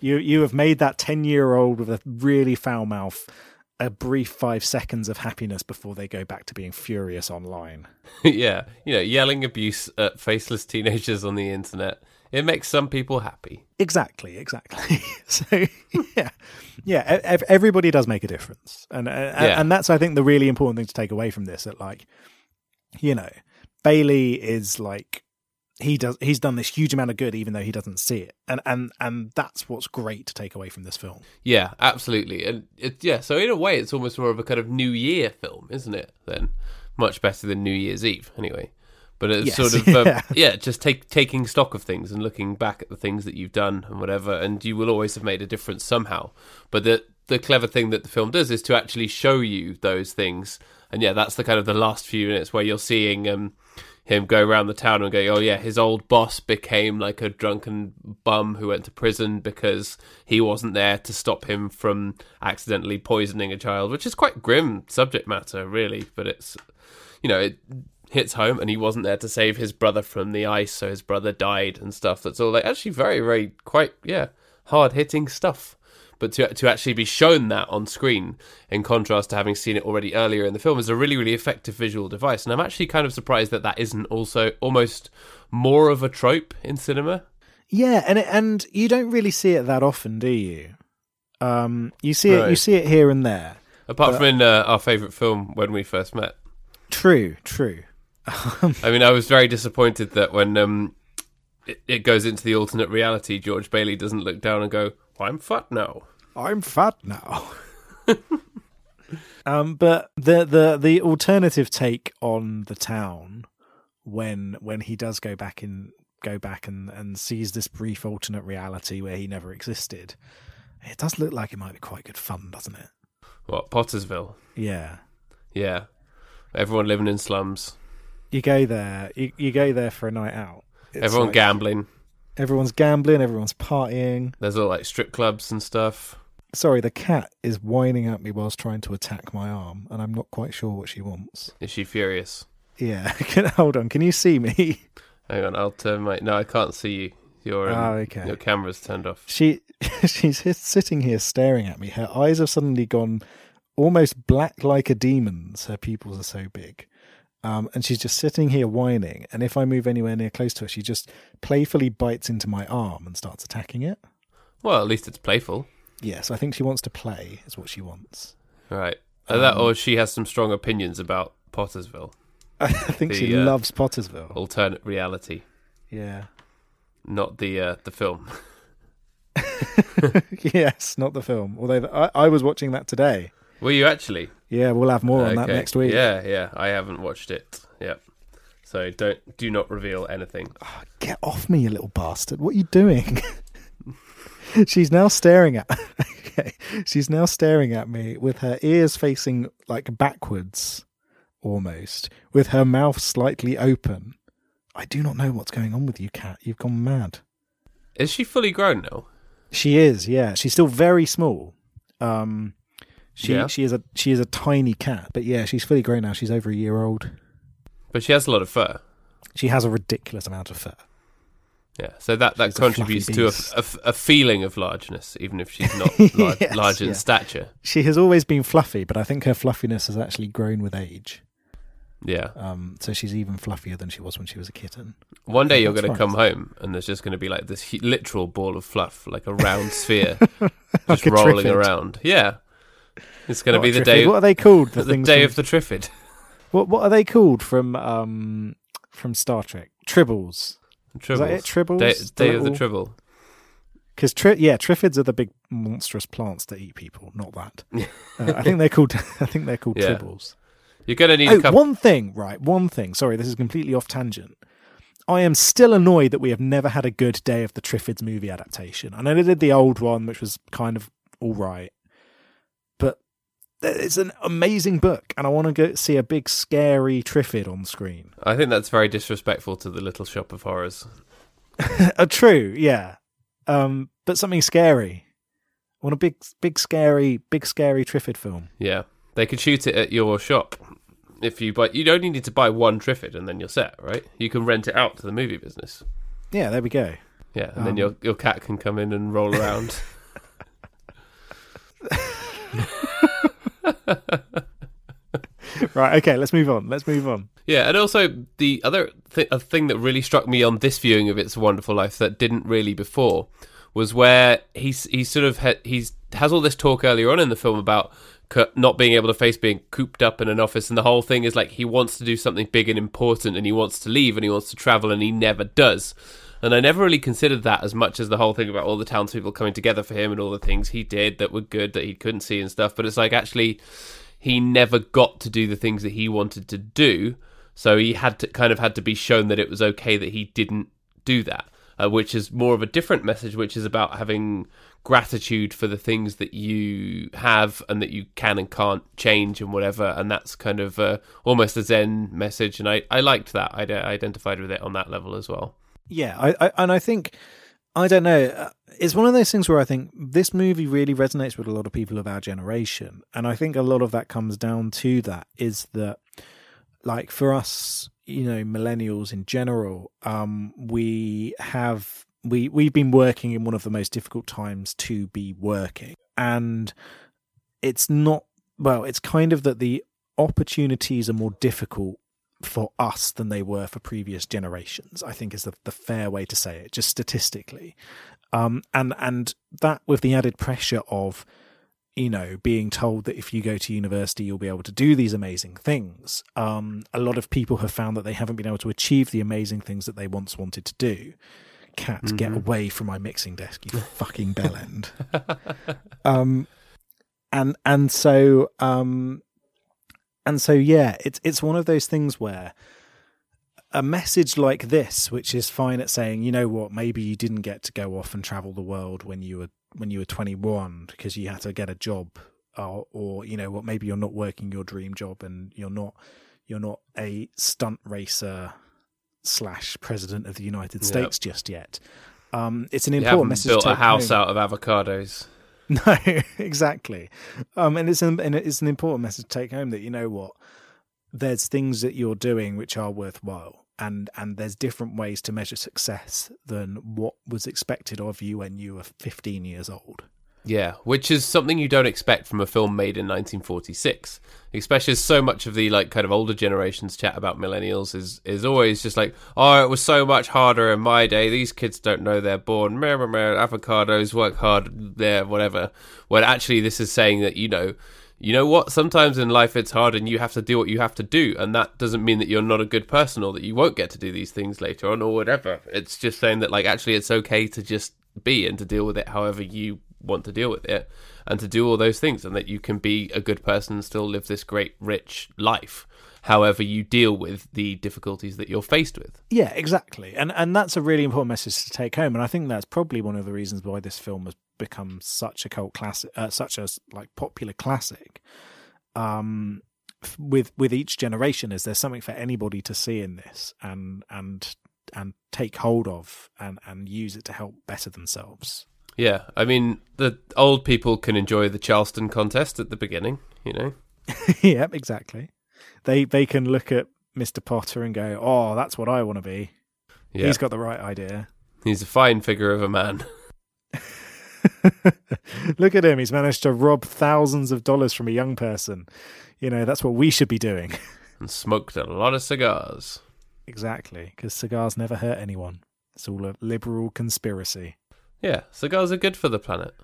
You you have made that ten-year-old with a really foul mouth a brief five seconds of happiness before they go back to being furious online. Yeah. You know, yelling abuse at faceless teenagers on the internet. It makes some people happy. Exactly, exactly. So, yeah, yeah. Everybody does make a difference, and and, yeah. and that's I think the really important thing to take away from this. That like, you know, Bailey is like he does. He's done this huge amount of good, even though he doesn't see it, and and and that's what's great to take away from this film. Yeah, absolutely, and it, yeah. So in a way, it's almost more of a kind of New Year film, isn't it? Then much better than New Year's Eve, anyway. But it's yes, sort of, um, yeah. yeah, just take, taking stock of things and looking back at the things that you've done and whatever, and you will always have made a difference somehow. But the the clever thing that the film does is to actually show you those things. And yeah, that's the kind of the last few minutes where you're seeing um, him go around the town and going, oh yeah, his old boss became like a drunken bum who went to prison because he wasn't there to stop him from accidentally poisoning a child, which is quite grim subject matter, really. But it's, you know... It, hits home, and he wasn't there to save his brother from the ice, so his brother died and stuff. That's all like actually very, very quite, yeah, hard-hitting stuff. But to to actually be shown that on screen, in contrast to having seen it already earlier in the film, is a really, really effective visual device. And I'm actually kind of surprised that that isn't also almost more of a trope in cinema. Yeah, and it, and you don't really see it that often, do you? Um, you see right. it, you see it here and there. Apart but... from in uh, our favourite film, When We First Met. True, true. I mean, I was very disappointed that when um, it, it goes into the alternate reality, George Bailey doesn't look down and go, I'm fat now. I'm fat now. um, but the, the the alternative take on the town, when when he does go back in, go back and, and sees this brief alternate reality where he never existed, it does look like it might be quite good fun, doesn't it? What, Pottersville? Yeah. Yeah. Everyone living in slums. You go there. You, you go there for a night out. It's Everyone like, gambling. Everyone's gambling. Everyone's partying. There's all like strip clubs and stuff. Sorry, the cat is whining at me whilst trying to attack my arm, and I'm not quite sure what she wants. Is she furious? Yeah. Can, hold on. Can you see me? Hang on. I'll turn my. No, I can't see you. Your um, oh, okay. Your camera's turned off. She she's sitting here staring at me. Her eyes have suddenly gone almost black like a demon's. Her pupils are so big. Um, and she's just sitting here whining. And if I move anywhere near close to her, she just playfully bites into my arm and starts attacking it. Well, at least it's playful. Yes, I think she wants to play is what she wants. Right. Um, that or she has some strong opinions about Pottersville. I think the, she uh, loves Pottersville. Alternate reality. Yeah. Not the uh, the film. Yes, not the film. Although the, I, I was watching that today. Were you actually? Yeah, we'll have more on okay. that next week. Yeah, yeah. I haven't watched it. Yeah. So don't do not reveal anything. Oh, get off me, you little bastard. What are you doing? She's now staring at okay. She's now staring at me with her ears facing like backwards almost, with her mouth slightly open. I do not know what's going on with you, cat. You've gone mad. Is she fully grown now? She is, yeah. She's still very small. Um She yeah. she is a she is a tiny cat, but yeah, she's fully grown now. She's over a year old. But she has a lot of fur. She has a ridiculous amount of fur. Yeah, so that, that contributes to a, a, a feeling of largeness, even if she's not large, yes, large in yeah. stature. She has always been fluffy, but I think her fluffiness has actually grown with age. Yeah. Um. So she's even fluffier than she was when she was a kitten. One day you're going right. to come home and there's just going to be like this literal ball of fluff, like a round sphere, just like rolling around. Yeah. It's going to be the day. What are they called? The, the day from, of the Triffid. What What are they called from um from Star Trek? Tribbles. Tribbles. Is that it? Tribbles. Day, day the little... of the Tribble. Because tri- yeah, Triffids are the big monstrous plants that eat people. Not that. uh, I think they're called. I think they're called yeah. Tribbles. You're going to need oh, a couple... one thing. Right, one thing. Sorry, this is completely off tangent. I am still annoyed that we have never had a good Day of the Triffids movie adaptation. I know they did the old one, which was kind of all right. It's an amazing book, and I want to go see a big, scary Triffid on screen. I think that's very disrespectful to the Little Shop of Horrors. uh, true, yeah. Um, but something scary. I want a big, big, scary, big, scary Triffid film. Yeah. They could shoot it at your shop. If you buy, you only need to buy one Triffid, and then you're set, right? You can rent it out to the movie business. Yeah, there we go. Yeah, and um, then your your cat can come in and roll around. Right, okay, let's move on. Let's move on. Yeah, and also the other th- a thing that really struck me on this viewing of It's a Wonderful Life that didn't really before was where he's he sort of ha- he's has all this talk earlier on in the film about co- not being able to face being cooped up in an office, and the whole thing is like he wants to do something big and important, and he wants to leave, and he wants to travel, and he never does. And I never really considered that as much as the whole thing about all the townspeople coming together for him and all the things he did that were good that he couldn't see and stuff. But it's like, actually, he never got to do the things that he wanted to do. So he had to kind of had to be shown that it was okay that he didn't do that, uh, which is more of a different message, which is about having gratitude for the things that you have and that you can and can't change and whatever. And that's kind of uh, almost a Zen message. And I, I liked that. I, I identified with it on that level as well. Yeah, I, I and I think, I don't know, it's one of those things where I think this movie really resonates with a lot of people of our generation. And I think a lot of that comes down to that, is that, like, for us, you know, millennials in general, um, we have we we've been working in one of the most difficult times to be working, and it's not well. It's kind of that the opportunities are more difficult for us than they were for previous generations, I think is the, the fair way to say it, just statistically. Um, and and that with the added pressure of, you know, being told that if you go to university, you'll be able to do these amazing things. Um, a lot of people have found that they haven't been able to achieve the amazing things that they once wanted to do. Cat, mm-hmm. Get away from my mixing desk, you fucking bellend. Um, and and so um, and so yeah, it's it's one of those things where a message like this, which is fine at saying, you know what, maybe you didn't get to go off and travel the world when you were when you were twenty-one because you had to get a job, or, or you know what, maybe you're not working your dream job and you're not you're not a stunt racer slash president of the United States yep. just yet. Um, it's an important message. You haven't built a house home. Out of avocados. No, exactly. Um, and it's an and it's an important message to take home that you know what, there's things that you're doing which are worthwhile. And and there's different ways to measure success than what was expected of you when you were fifteen years old. Yeah, which is something you don't expect from a film made in nineteen forty-six, especially as so much of the like kind of older generations chat about millennials is is always just like, oh, it was so much harder in my day. These kids don't know they're born. Meh, meh, meh, avocados, work hard, there, whatever. When actually this is saying that, you know, you know what? Sometimes in life it's hard and you have to do what you have to do. And that doesn't mean that you're not a good person or that you won't get to do these things later on or whatever. It's just saying that, like, actually it's okay to just be and to deal with it however you want to deal with it and to do all those things, and that you can be a good person and still live this great, rich life, however you deal with the difficulties that you're faced with. Yeah, exactly. And and that's a really important message to take home. And I think that's probably one of the reasons why this film was become such a cult classic, uh, such a like popular classic. Um, f- with with each generation, is there something for anybody to see in this and and and take hold of and and use it to help better themselves? Yeah, I mean, the old people can enjoy the Charleston contest at the beginning, you know. Yeah, exactly. They they can look at Mister Potter and go, "Oh, that's what I want to be." Yeah. He's got the right idea. He's a fine figure of a man. Look at him, he's managed to rob thousands of dollars from a young person. You know, that's what we should be doing. And smoked a lot of cigars. Exactly, because cigars never hurt anyone. It's all a liberal conspiracy. Yeah, cigars are good for the planet.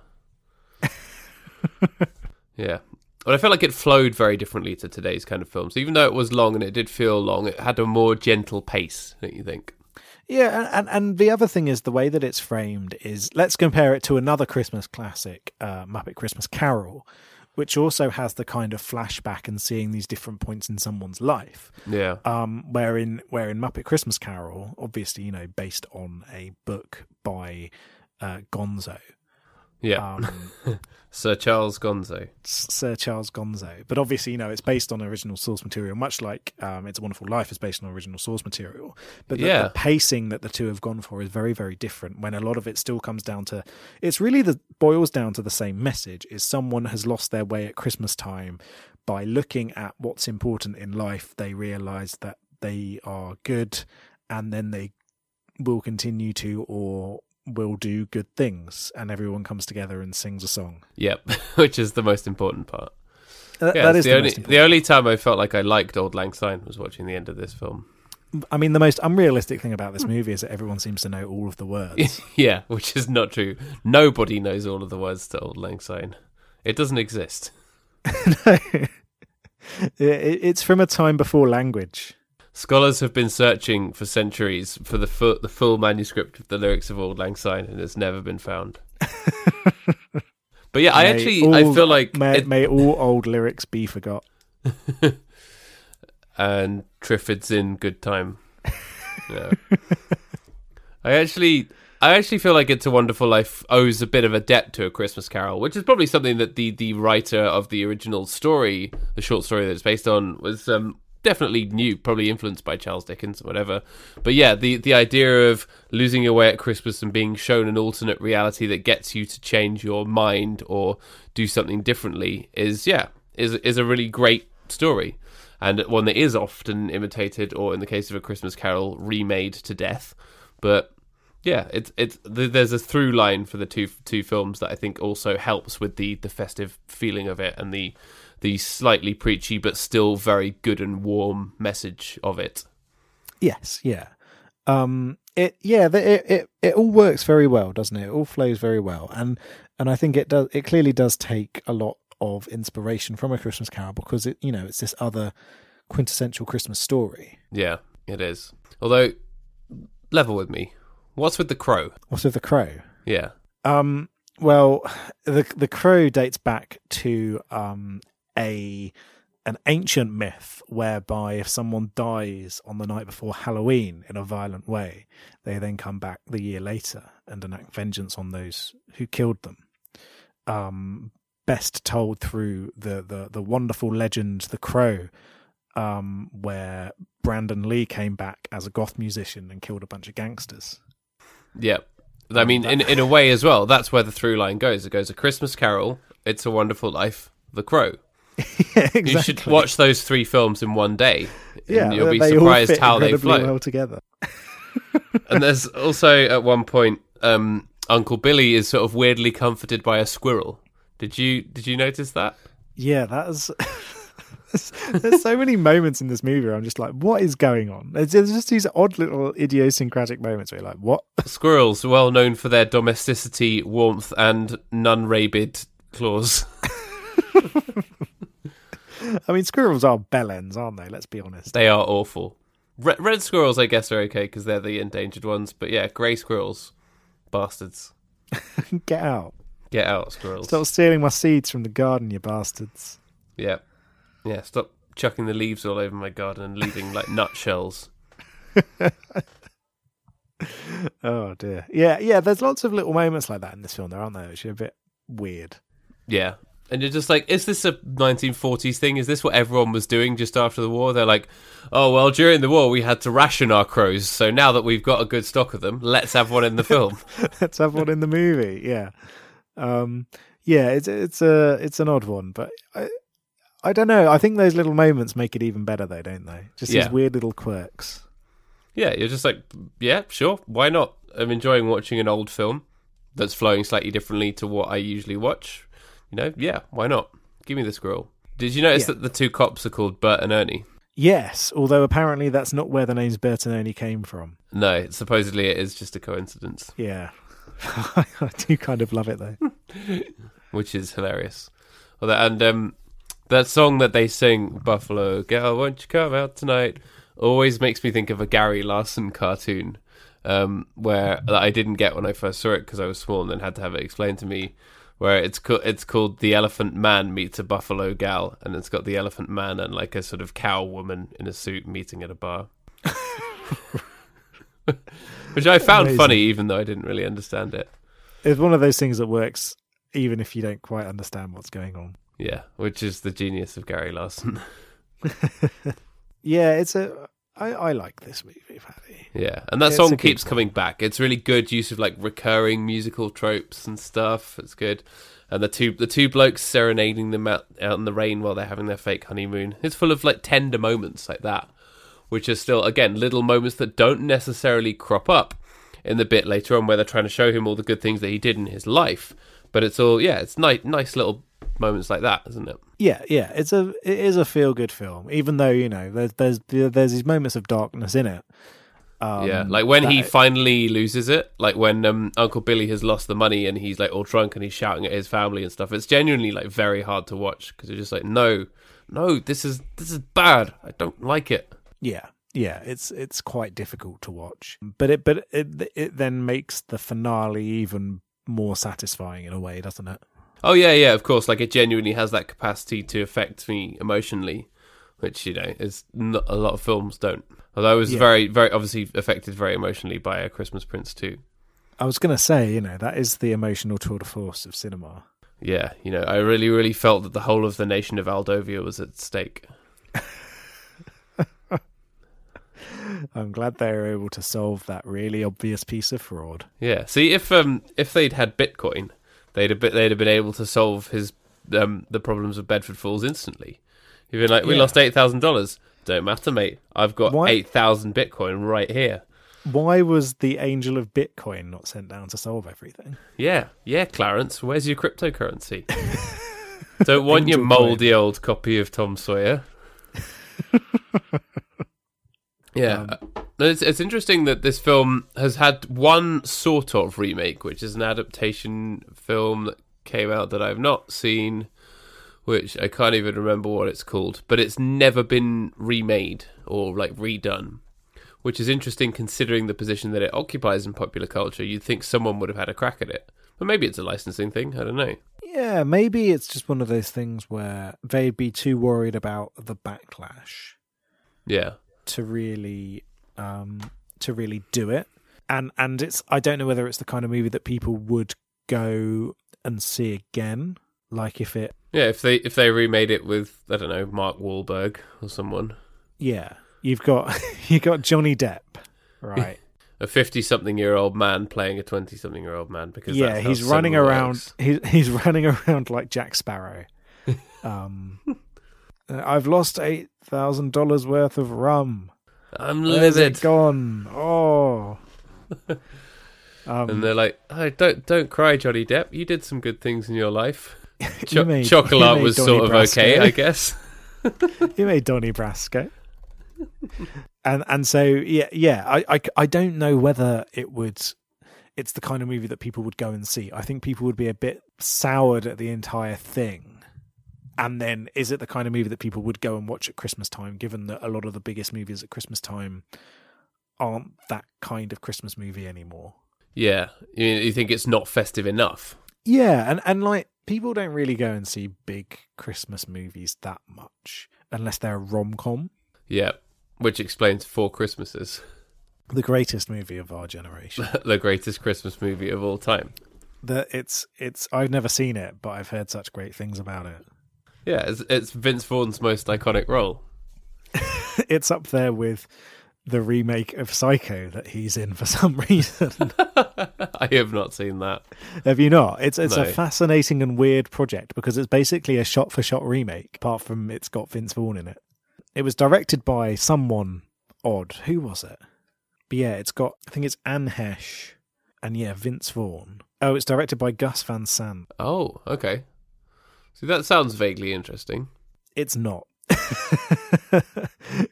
Yeah. But I felt like it flowed very differently to today's kind of films. So even though it was long and it did feel long, it had a more gentle pace, don't you think? Yeah, and, and the other thing is the way that it's framed is, let's compare it to another Christmas classic, uh, Muppet Christmas Carol, which also has the kind of flashback and seeing these different points in someone's life. Yeah. Um, where in, where in Muppet Christmas Carol, obviously, you know, based on a book by uh, Gonzo. Yeah. Um, Sir Charles Gonzo. Sir Charles Gonzo. But obviously, you know, it's based on original source material, much like um, It's a Wonderful Life is based on original source material. But the, yeah. the pacing that the two have gone for is very, very different, when a lot of it still comes down to, it's really the boils down to the same message, is someone has lost their way at Christmas time. By looking at what's important in life, they realise that they are good, and then they will continue to or... will do good things, and everyone comes together and sings a song. Yep, which is the most important part. That, yeah, that is the, the only the only time I felt like I liked Auld Lang Syne was watching the end of this film. I mean, the most unrealistic thing about this movie is that everyone seems to know all of the words. Yeah, which is not true. Nobody knows all of the words to Auld Lang Syne. It doesn't exist. No. It's from a time before language. Scholars have been searching for centuries for the full, the full manuscript of the lyrics of Auld Lang Syne, and it's never been found. But yeah, I may actually, all, I feel like... May, it, may all old lyrics be forgot. And Triffid's in good time. Yeah. I actually... I actually feel like It's a Wonderful Life owes a bit of a debt to A Christmas Carol, which is probably something that the, the writer of the original story, the short story that it's based on, was... Um, definitely new, probably influenced by Charles Dickens or whatever. But yeah, the the idea of losing your way at Christmas and being shown an alternate reality that gets you to change your mind or do something differently is yeah is is a really great story. and one that is often imitated, or in the case of A Christmas Carol, remade to death. But yeah, it's it's there's a through line for the two two films that I think also helps with the the festive feeling of it, and the the slightly preachy but still very good and warm message of it. Yes, yeah. Um, it yeah, it it it all works very well, doesn't it? It all flows very well, and and I think it does. It clearly does take a lot of inspiration from A Christmas Carol, because it you know it's this other quintessential Christmas story. Yeah, it is. Although, level with me. What's with the Crow? What's with the Crow? Yeah. Um, well, the the Crow dates back to um, a an ancient myth whereby if someone dies on the night before Halloween in a violent way, they then come back the year later and enact vengeance on those who killed them. Um, best told through the the the wonderful legend, The Crow, um, where Brandon Lee came back as a goth musician and killed a bunch of gangsters. Yeah, I mean, in in a way as well, that's where the through line goes. It goes A Christmas Carol, It's a Wonderful Life, The Crow. Yeah, exactly. You should watch those three films in one day, and yeah, you'll be surprised how they flow well together. And there's also at one point, um, Uncle Billy is sort of weirdly comforted by a squirrel. Did you did you notice that? Yeah, that is. There's so many moments in this movie where I'm just like, what is going on? There's just these odd little idiosyncratic moments where you're like, what? Squirrels, well known for their domesticity, warmth, and non-rabid claws. I mean, squirrels are bellends, aren't they? Let's be honest. They are awful. Red, red squirrels, I guess, are okay because they're the endangered ones. But yeah, grey squirrels, bastards. Get out. Get out, squirrels. Stop stealing my seeds from the garden, you bastards. Yeah. Yeah, stop chucking the leaves all over my garden and leaving, like, nutshells. Oh, dear. Yeah, yeah, there's lots of little moments like that in this film, there, aren't there? Which are a bit weird. Yeah. And you're just like, is this a nineteen forties thing? Is this what everyone was doing just after the war? They're like, oh, well, during the war, we had to ration our crows. So now that we've got a good stock of them, let's have one in the film. Let's have one in the movie, yeah. Um, yeah, it's, it's, a, it's an odd one, but... I, I don't know. I think those little moments make it even better, though, don't they? Just yeah. These weird little quirks. Yeah, you're just like, yeah, sure, why not? I'm enjoying watching an old film that's flowing slightly differently to what I usually watch. You know, yeah, why not? Give me the squirrel. Did you notice yeah. that the two cops are called Bert and Ernie? Yes, although apparently that's not where the names Bert and Ernie came from. No, supposedly it is just a coincidence. Yeah. I do kind of love it, though. Which is hilarious. And, um... that song that they sing, Buffalo Girl, Won't You Come Out Tonight, always makes me think of a Gary Larson cartoon um, where that I didn't get when I first saw it because I was small and then had to have it explained to me, where it's, co- it's called The Elephant Man Meets a Buffalo Gal, and it's got the Elephant Man and like a sort of cow woman in a suit meeting at a bar. Which I found Amazing. funny, even though I didn't really understand it. It's one of those things that works even if you don't quite understand what's going on. Yeah, which is the genius of Gary Larson. Yeah, it's a. I, I like this movie, Patty. Yeah, and that yeah, song keeps coming back. It's really good use of like recurring musical tropes and stuff. It's good, and the two the two blokes serenading them out, out in the rain while they're having their fake honeymoon. It's full of like tender moments like that, which are still again little moments that don't necessarily crop up in the bit later on where they're trying to show him all the good things that he did in his life. But it's all yeah, it's nice, nice little. Moments like that, isn't it? Yeah, yeah. It's a it is a feel good film, even though you know there's there's there's these moments of darkness in it. Um, yeah, like when he it... finally loses it, like when um, Uncle Billy has lost the money and he's like all drunk and he's shouting at his family and stuff. It's genuinely like very hard to watch because you're just like, no, no, this is this is bad. I don't like it. Yeah, yeah. It's it's quite difficult to watch, but it but it it then makes the finale even more satisfying in a way, doesn't it? Oh, yeah, yeah, of course. Like, it genuinely has that capacity to affect me emotionally, which, you know, is not, a lot of films don't. Although I was yeah. very, very obviously affected very emotionally by A Christmas Prince two. I was going to say, you know, that is the emotional tour de force of cinema. Yeah, you know, I really, really felt that the whole of the nation of Aldovia was at stake. I'm glad they were able to solve that really obvious piece of fraud. Yeah, see, if um, if they'd had Bitcoin... They'd have, been, they'd have been able to solve his um, the problems of Bedford Falls instantly. You've been like, we yeah. lost eight thousand dollars. Don't matter, mate. I've got Why? eight thousand Bitcoin right here. Why was the angel of Bitcoin not sent down to solve everything? Yeah, yeah, Clarence. Where's your cryptocurrency? Don't want angel your mouldy coin. Old copy of Tom Sawyer. Yeah. Um, it's, it's interesting that this film has had one sort of remake, which is an adaptation film that came out that I've not seen, which I can't even remember what it's called, but it's never been remade or like redone, which is interesting considering the position that it occupies in popular culture. You'd think someone would have had a crack at it, but maybe it's a licensing thing. I don't know. Yeah, maybe it's just one of those things where they'd be too worried about the backlash. Yeah. To really, um, to really do it, and and it's I don't know whether it's the kind of movie that people would go and see again. Like if it, yeah, if they if they remade it with I don't know Mark Wahlberg or someone. Yeah, you've got you got Johnny Depp, right? A fifty-something-year-old man playing a twenty-something-year-old man because yeah, that's he's running around. He's he's running around like Jack Sparrow. Um. I've lost eight thousand dollars worth of rum. I'm livid. It's gone. Oh. um, and they're like, oh, "Don't, don't cry, Johnny Depp. You did some good things in your life. Cho- you made, chocolate you was Donnie sort of Brasco. Okay, I guess." You made Donnie Brasco. And and so yeah, yeah. I, I, I don't know whether it would. It's the kind of movie that people would go and see. I think people would be a bit soured at the entire thing. And then is it the kind of movie that people would go and watch at Christmas time, given that a lot of the biggest movies at Christmas time aren't that kind of Christmas movie anymore? Yeah. You think it's not festive enough? Yeah. And, and like people don't really go and see big Christmas movies that much unless they're a rom-com. Yeah. Which explains Four Christmases. The greatest movie of our generation. The greatest Christmas movie of all time. The, it's it's I've never seen it, but I've heard such great things about it. Yeah, it's, it's Vince Vaughn's most iconic role. It's up there with the remake of Psycho that he's in for some reason. I have not seen that. Have you not? It's it's no. a fascinating and weird project because it's basically a shot-for-shot remake, apart from it's got Vince Vaughn in it. It was directed by someone odd. Who was it? But yeah, it's got, I think it's Anne Heche and yeah, Vince Vaughn. Oh, it's directed by Gus Van Sant. Oh, okay. See, that sounds vaguely interesting. It's not.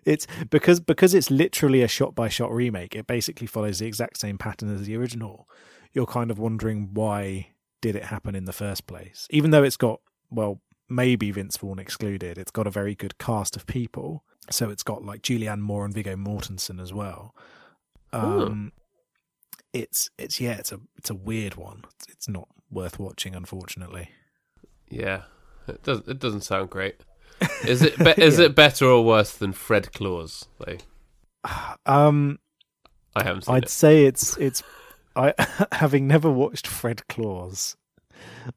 It's because because it's literally a shot by shot remake. It basically follows the exact same pattern as the original. You're kind of wondering why did it happen in the first place? Even though it's got, well, maybe Vince Vaughn excluded, it's got a very good cast of people. So it's got like Julianne Moore and Viggo Mortensen as well. Um, it's it's yeah, it's a it's a weird one. It's, it's not worth watching, unfortunately. Yeah. It doesn't. It doesn't sound great. Is it? Be- is yeah. it better or worse than Fred Claus? Though, um, I haven't. Seen I'd it. say it's it's. I having never watched Fred Claus,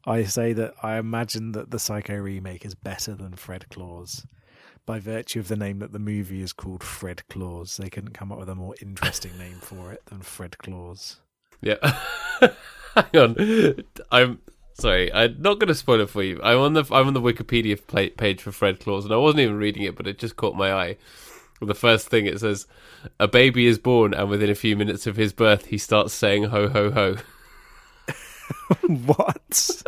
I say that I imagine that the Psycho remake is better than Fred Claus, by virtue of the name that the movie is called Fred Claus. They couldn't come up with a more interesting name for it than Fred Claus. Yeah. Hang on. I'm. Sorry, I'm not going to spoil it for you. I'm on the I'm on the Wikipedia page for Fred Claus, and I wasn't even reading it, but it just caught my eye. The first thing it says, a baby is born, and within a few minutes of his birth, he starts saying ho, ho, ho. What?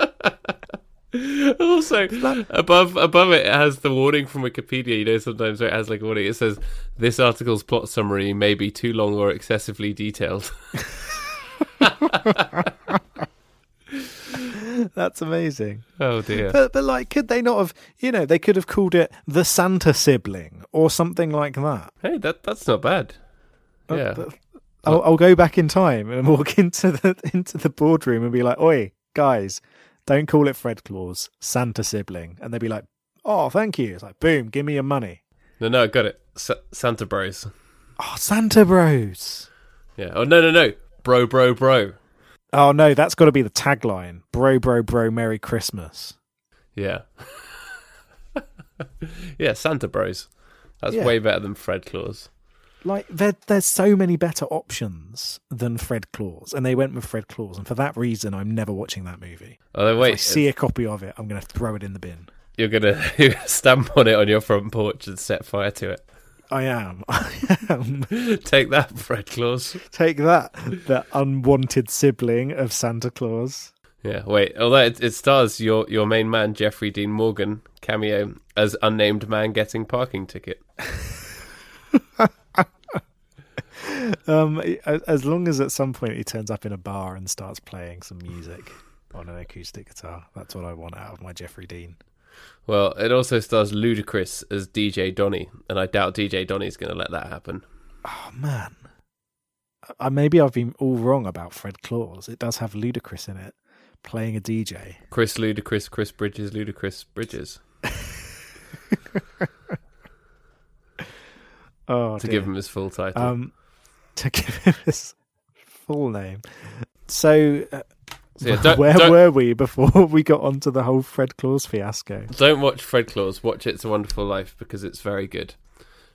Also, that... above above it has the warning from Wikipedia. You know, sometimes it has like a warning. It says, this article's plot summary may be too long or excessively detailed. That's amazing. Oh dear. But, but like, could they not have? You know, they could have called it the Santa Sibling or something like that. Hey, that that's not bad. Uh, yeah, the, I'll, I'll go back in time and walk into the into the boardroom and be like, "Oi, guys, don't call it Fred Claus, Santa Sibling." And they'd be like, "Oh, thank you." It's like, boom, give me your money. No, no, I got it. S- Santa Bros. Oh, Santa Bros. Yeah. Oh no, no, no, bro, bro, bro. Oh, no, that's got to be the tagline. Bro, bro, bro, Merry Christmas. Yeah. Yeah, Santa Bros. That's yeah. way better than Fred Claus. Like, there, there's so many better options than Fred Claus, and they went with Fred Claus, and for that reason, I'm never watching that movie. Oh, wait. If I see a copy of it, I'm going to throw it in the bin. You're gonna, you're gonna stamp on it on your front porch and set fire to it. I am. I am. Take that, Fred Claus. Take that, the unwanted sibling of Santa Claus. Yeah, wait. Although it, it stars your, your main man, Jeffrey Dean Morgan, cameo as unnamed man getting parking ticket. um, as long as at some point he turns up in a bar and starts playing some music on an acoustic guitar, that's what I want out of my Jeffrey Dean. Well, it also stars Ludacris as D J Donny, and I doubt D J Donny's going to let that happen. Oh, man. I, maybe I've been all wrong about Fred Claus. It does have Ludacris in it, playing a D J. Chris Ludacris, Chris Bridges, Ludacris Bridges. oh, to dear. give him his full title. Um, to give him his full name. So... Uh, So yeah, don't, Where don't, were we before we got onto the whole Fred Claus fiasco? Don't watch Fred Claus. Watch It's a Wonderful Life because it's very good.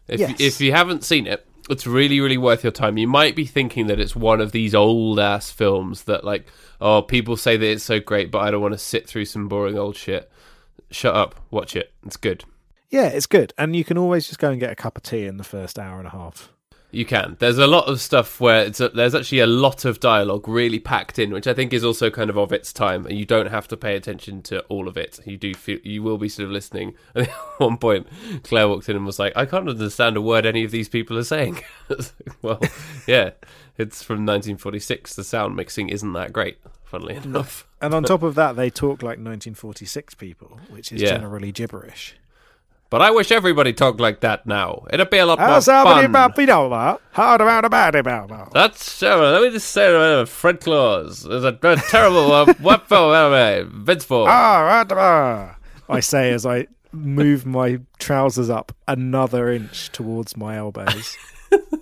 If, yes. if you haven't seen it, it's really, really worth your time. You might be thinking that it's one of these old-ass films that, like, oh, people say that it's so great, but I don't want to sit through some boring old shit. Shut up. Watch it. It's good. Yeah, it's good. And you can always just go and get a cup of tea in the first hour and a half. You can. There's a lot of stuff where it's a, there's actually a lot of dialogue really packed in, which I think is also kind of of its time, and you don't have to pay attention to all of it. You do feel you will be sort of listening. And at one point, Claire walked in and was like, "I can't understand a word any of these people are saying." Well, yeah, it's from nineteen forty-six. The sound mixing isn't that great, funnily enough. And on top of that, they talk like nineteen forty-six people, which is yeah. generally gibberish. But I wish everybody talked like that now. It'd be a lot more fun. That's uh, let me just say uh, Fred Claus is a, a terrible uh, what film anyway. Vince Vaughn. I say as I move my trousers up another inch towards my elbows.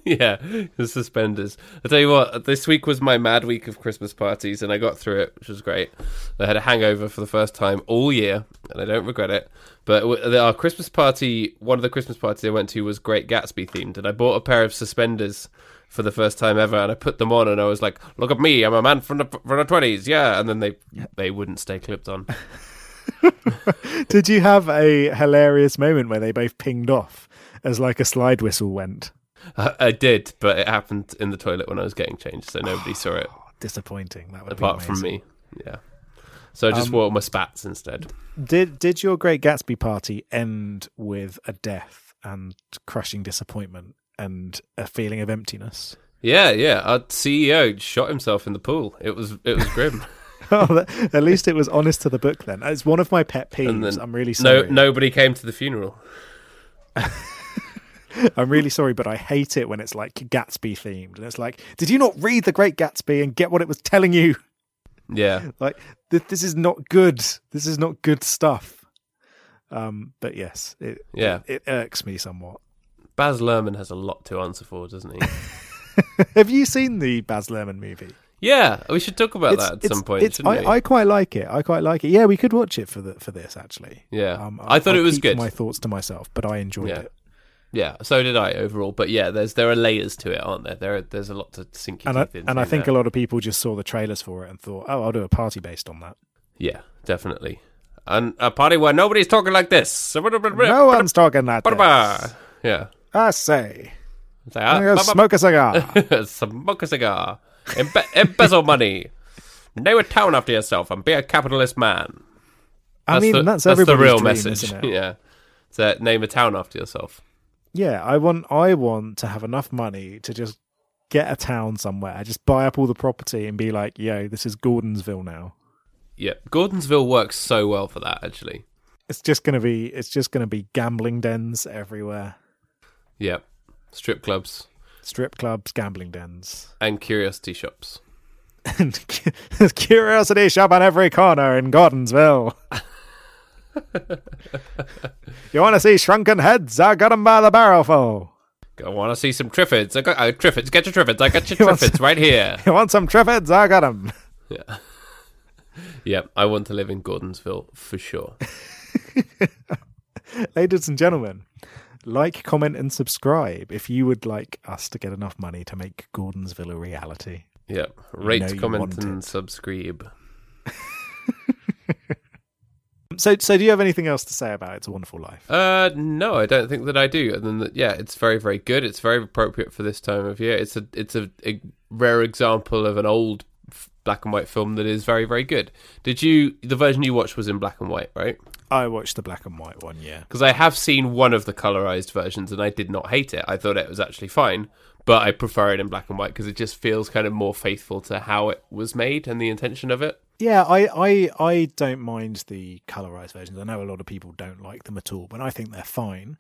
Yeah, the suspenders. I tell you what, this week was my mad week of Christmas parties, and I got through it, which was great. I had a hangover for the first time all year, and I don't regret it. But our Christmas party, one of the Christmas parties I went to was Great Gatsby themed, and I bought a pair of suspenders for the first time ever, and I put them on, and I was like, "Look at me, I'm a man from the from the twenties, yeah." And then they they wouldn't stay clipped on. Did you have a hilarious moment where they both pinged off as like a slide whistle went? I did, but it happened in the toilet when I was getting changed, so nobody oh, saw it. Disappointing. That would apart be from me, yeah. So I just um, wore my spats instead. Did Did your Great Gatsby party end with a death and crushing disappointment and a feeling of emptiness? Yeah, yeah. Our C E O shot himself in the pool. It was It was grim. Oh, at least it was honest to the book. Then it's one of my pet peeves. Then, I'm really sorry. No, nobody came to the funeral. I'm really sorry, but I hate it when it's like Gatsby themed. And it's like, did you not read The Great Gatsby and get what it was telling you? Yeah. Like, th- this is not good. This is not good stuff. Um, but yes, it, yeah. it, it irks me somewhat. Baz Luhrmann has a lot to answer for, doesn't he? Have you seen the Baz Luhrmann movie? Yeah, we should talk about it's, that at it's, some point, it's, shouldn't I, we? I quite like it. I quite like it. Yeah, we could watch it for the, for this, actually. Yeah. Um, I, I thought I'll it was keep good. my thoughts to myself, but I enjoyed yeah. it. Yeah, so did I overall. But yeah, there's there are layers to it, aren't there? There, there's a lot to sink your teeth into. And I think a lot of people just saw the trailers for it and thought, oh, I'll do a party based on that. Yeah, definitely. And a party where nobody's talking like this. No one's talking like this. Yeah. I say. Smoke a cigar. Smoke a cigar. Embezzle money. Name a town after yourself and be a capitalist man. I mean, that's everybody's dream, isn't it? That's the real message. Yeah. So name a town after yourself. Yeah, I want I want to have enough money to just get a town somewhere. I just buy up all the property and be like, yo, this is Gordonsville now. Yeah, Gordonsville works so well for that, actually. It's just gonna be it's just gonna be gambling dens everywhere. Yeah. Strip clubs. Strip clubs, gambling dens. And curiosity shops. And there's curiosity shop on every corner in Gordonsville. You want to see shrunken heads? I got them by the barrelful. I want to see some triffids. I got uh, triffids. Get your triffids. I got your triffids right here. You want some triffids? I got them. Yeah. Yeah, I want to live in Gordonsville for sure. Ladies and gentlemen, like, comment, and subscribe if you would like us to get enough money to make Gordonsville a reality. Yeah. Rate, you know, comment, and subscribe. So, so do you have anything else to say about It's a Wonderful Life? Uh, no, I don't think that I do. And then, yeah, it's very, very good. It's very appropriate for this time of year. It's a, it's a, a rare example of an old black and white film that is very, very good. Did you? The version you watched was in black and white, right? I watched the black and white one, yeah. Because I have seen one of the colorized versions, and I did not hate it. I thought it was actually fine, but I prefer it in black and white because it just feels kind of more faithful to how it was made and the intention of it. Yeah, I, I, I don't mind the colorized versions. I know a lot of people don't like them at all, but I think they're fine.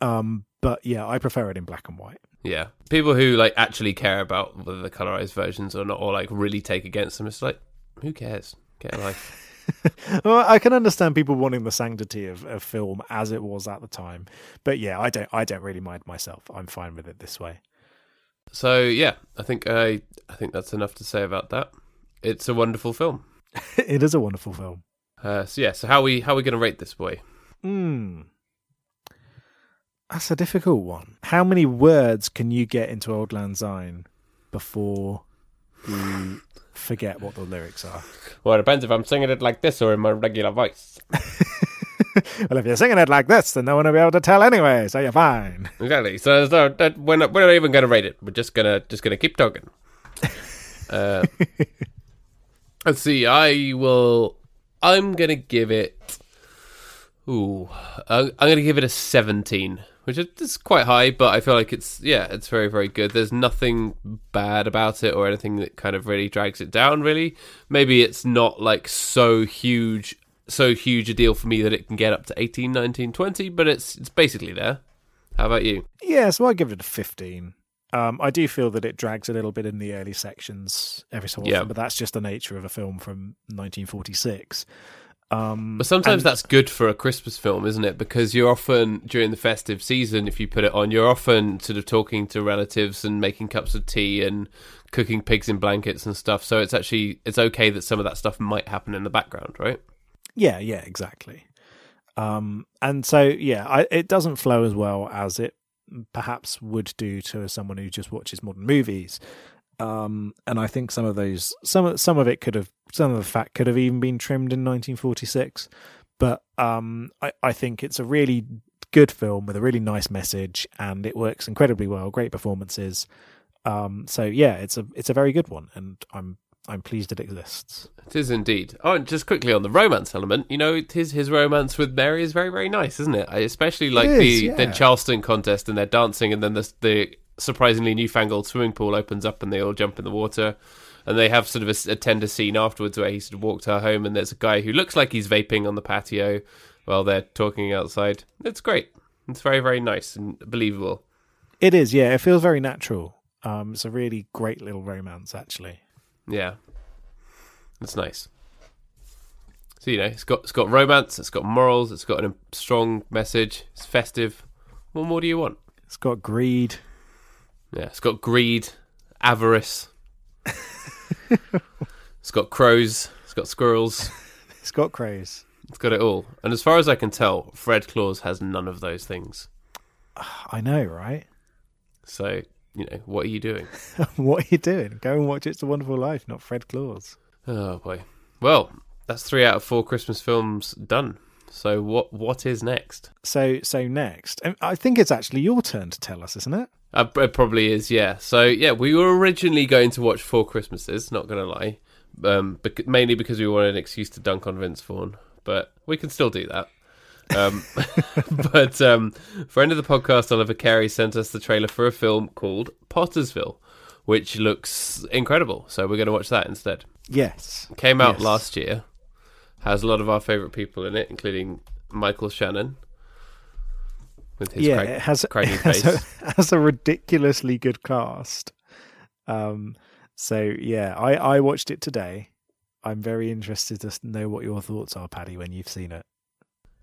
Um, but yeah, I prefer it in black and white. Yeah, people who like actually care about whether the colorized versions or not, or like really take against them, it's like, who cares? Get a life. Well, I can understand people wanting the sanctity of, of film as it was at the time, but yeah, I don't, I don't really mind myself. I'm fine with it this way. So yeah, I think I, I think that's enough to say about that. It's a wonderful film. It is a wonderful film. Uh, so yeah, so how are we how are we going to rate this boy? Hmm. That's a difficult one. How many words can you get into Auld Lang Syne before you forget what the lyrics are? Well, it depends if I'm singing it like this or in my regular voice. Well, if you're singing it like this, then no one will be able to tell anyway, so you're fine. Exactly. So, so that, we're, not, we're not even going to rate it. We're just going to just gonna keep talking. Uh, let's see. I will... I'm going to give it... Ooh, I'm going to give it a seventeen, which is quite high, but I feel like it's, yeah, it's very, very good. There's nothing bad about it or anything that kind of really drags it down, really. Maybe it's not like so huge, so huge a deal for me that it can get up to eighteen, nineteen, twenty, but it's it's basically there. How about you? Yeah, so I give it a fifteen. Um, I do feel that it drags a little bit in the early sections every so often, yeah. But that's just the nature of a film from nineteen forty-six. Um, but sometimes and, that's good for a Christmas film, isn't it? Because you're often, during the festive season, if you put it on, you're often sort of talking to relatives and making cups of tea and cooking pigs in blankets and stuff. So it's actually, it's okay that some of that stuff might happen in the background, right? Yeah, yeah, exactly. Um, and so, yeah, I, it doesn't flow as well as it perhaps would do to someone who just watches modern movies. Um, and I think some of those, some some of it could have, some of the fat could have even been trimmed in nineteen forty-six. But um, I, I think it's a really good film with a really nice message, and it works incredibly well. Great performances. Um, so yeah, it's a it's a very good one, and I'm I'm pleased it exists. It is indeed. Oh, and just quickly on the romance element, you know, his his romance with Mary is very very nice, isn't it? I especially like is, the yeah. the Charleston contest and their dancing, and then the the. surprisingly newfangled swimming pool opens up and they all jump in the water, and they have sort of a, a tender scene afterwards where he sort of walked her home, and there's a guy who looks like he's vaping on the patio while they're talking outside. It's great. It's very very nice and believable. It is, yeah. It feels very natural. Um it's a really great little romance, actually. Yeah, it's nice. So, you know, it's got it's got romance, it's got morals, it's got a strong message, it's festive. What more do you want? It's got greed. Yeah, it's got greed, avarice. It's got crows. It's got squirrels. It's got crows. It's got it all. And as far as I can tell, Fred Claus has none of those things. I know, right? So, you know, what are you doing? What are you doing? Go and watch It's a Wonderful Life, not Fred Claus. Oh, boy. Well, that's three out of four Christmas films done. So what what is next? So so next, I think it's actually your turn to tell us, isn't it? Uh, it probably is, yeah. So yeah, we were originally going to watch Four Christmases, not going to lie, um, bec- mainly because we wanted an excuse to dunk on Vince Vaughn, but we can still do that. Um, but um, friend of the podcast, Oliver Carey, sent us the trailer for a film called Pottersville, which looks incredible. So we're going to watch that instead. Yes. Came out yes. last year. Has a lot of our favourite people in it, including Michael Shannon. With his yeah, cra- it has, craggy it has, face. A, has a ridiculously good cast. Um, so, yeah, I, I watched it today. I'm very interested to know what your thoughts are, Paddy, when you've seen it.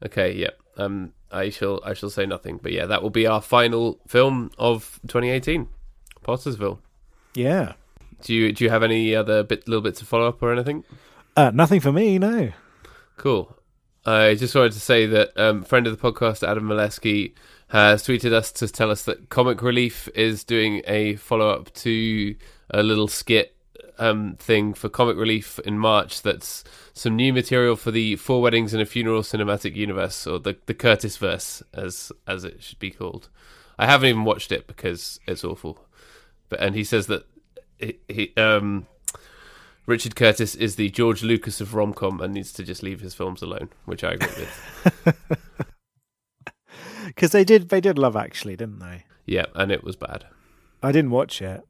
Okay, yeah. Um, I shall I shall say nothing. But, yeah, that will be our final film of twenty eighteen, Pottersville. Yeah. Do you do you have any other bit, little bits of follow-up or anything? Uh, nothing for me, no. Cool. I just wanted to say that um, friend of the podcast, Adam Molesky, has tweeted us to tell us that Comic Relief is doing a follow-up to a little skit um, thing for Comic Relief in March that's some new material for the Four Weddings and a Funeral cinematic universe, or the, the Curtisverse, as as it should be called. I haven't even watched it because it's awful. But and he says that he, he um, Richard Curtis is the George Lucas of rom-com and needs to just leave his films alone, which I agree with. Because they did, they did Love Actually, didn't they? Yeah, and it was bad. I didn't watch it.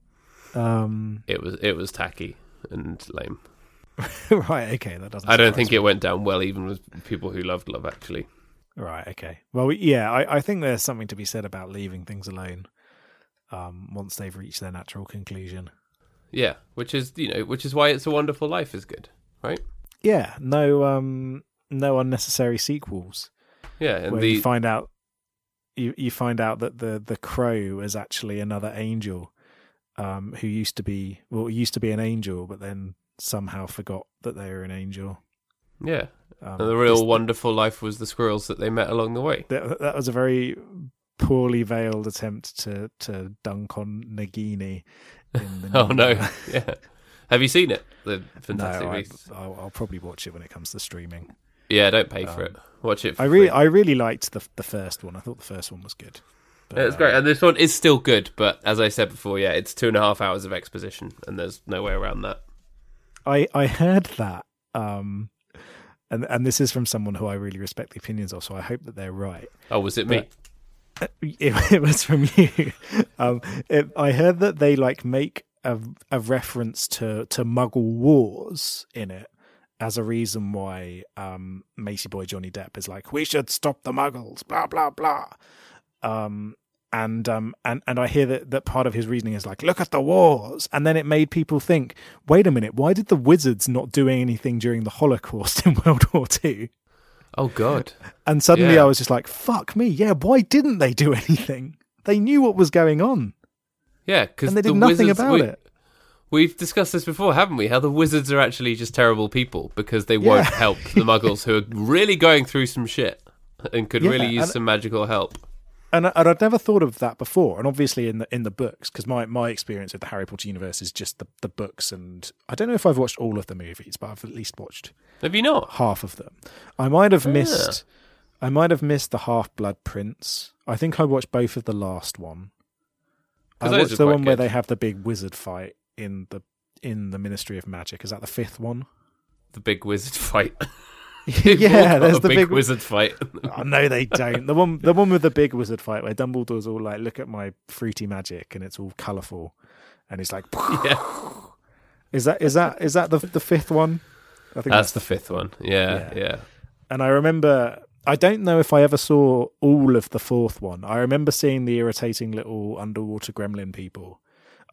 Um... It was it was tacky and lame. Right, okay, that doesn't. I don't think me. It went down well, even with people who loved Love Actually. Right, okay. Well, yeah, I, I think there's something to be said about leaving things alone um, once they've reached their natural conclusion. Yeah, which is you know, which is why It's a Wonderful Life is good, right? Yeah, no, um, no unnecessary sequels. Yeah, and where the... you find out. You you find out that the, the crow is actually another angel, um, who used to be well used to be an angel, but then somehow forgot that they were an angel. Yeah, um, and the real wonderful life was the squirrels that they met along the way. That, that was a very poorly veiled attempt to, to dunk on Nagini. In the oh no! Yeah, have you seen it? The fantastic. No, I, I'll, I'll probably watch it when it comes to streaming. Yeah, don't pay for um, it. Watch it for I really, free. I really liked the the first one. I thought the first one was good. But, yeah, it's great. Uh, and this one is still good, but as I said before, yeah, it's two and a half hours of exposition, and there's no way around that. I, I heard that, um, and and this is from someone who I really respect the opinions of, so I hope that they're right. Oh, was it but, me? It, it was from you. um, it, I heard that they like make a, a reference to, to Muggle Wars in it. As a reason why um, Macy Boy Johnny Depp is like, we should stop the Muggles, blah blah blah, um, and um, and and I hear that that part of his reasoning is like, look at the wars, and then it made people think, wait a minute, why did the wizards not do anything during the Holocaust in World War Two? Oh God! And suddenly yeah. I was just like, fuck me, yeah, why didn't they do anything? They knew what was going on. Yeah, because and they did the nothing wizards, about we- it. We've discussed this before, haven't we? How the wizards are actually just terrible people because they yeah. won't help the Muggles who are really going through some shit and could yeah, really use some magical help. And, and I'd never thought of that before. And obviously in the in the books, because my, my experience with the Harry Potter universe is just the, the books. And I don't know if I've watched all of the movies, but I've at least watched. Have you not? Half of them. I might have yeah. missed. I might have missed the Half-Blood Prince. I think I watched both of the last one. I watched the one good. where they have the big wizard fight. In the in the Ministry of Magic, is that the fifth one? The big wizard fight. yeah, there's the big, big wizard fight. Oh, no, they don't. The one, the one with the big wizard fight, where Dumbledore's all like, "Look at my fruity magic," and it's all colourful, and he's like, yeah. "Is that is that is that the the fifth one?" I think that's, that's the fifth one. Yeah, yeah, yeah. And I remember. I don't know if I ever saw all of the fourth one. I remember seeing the irritating little underwater gremlin people.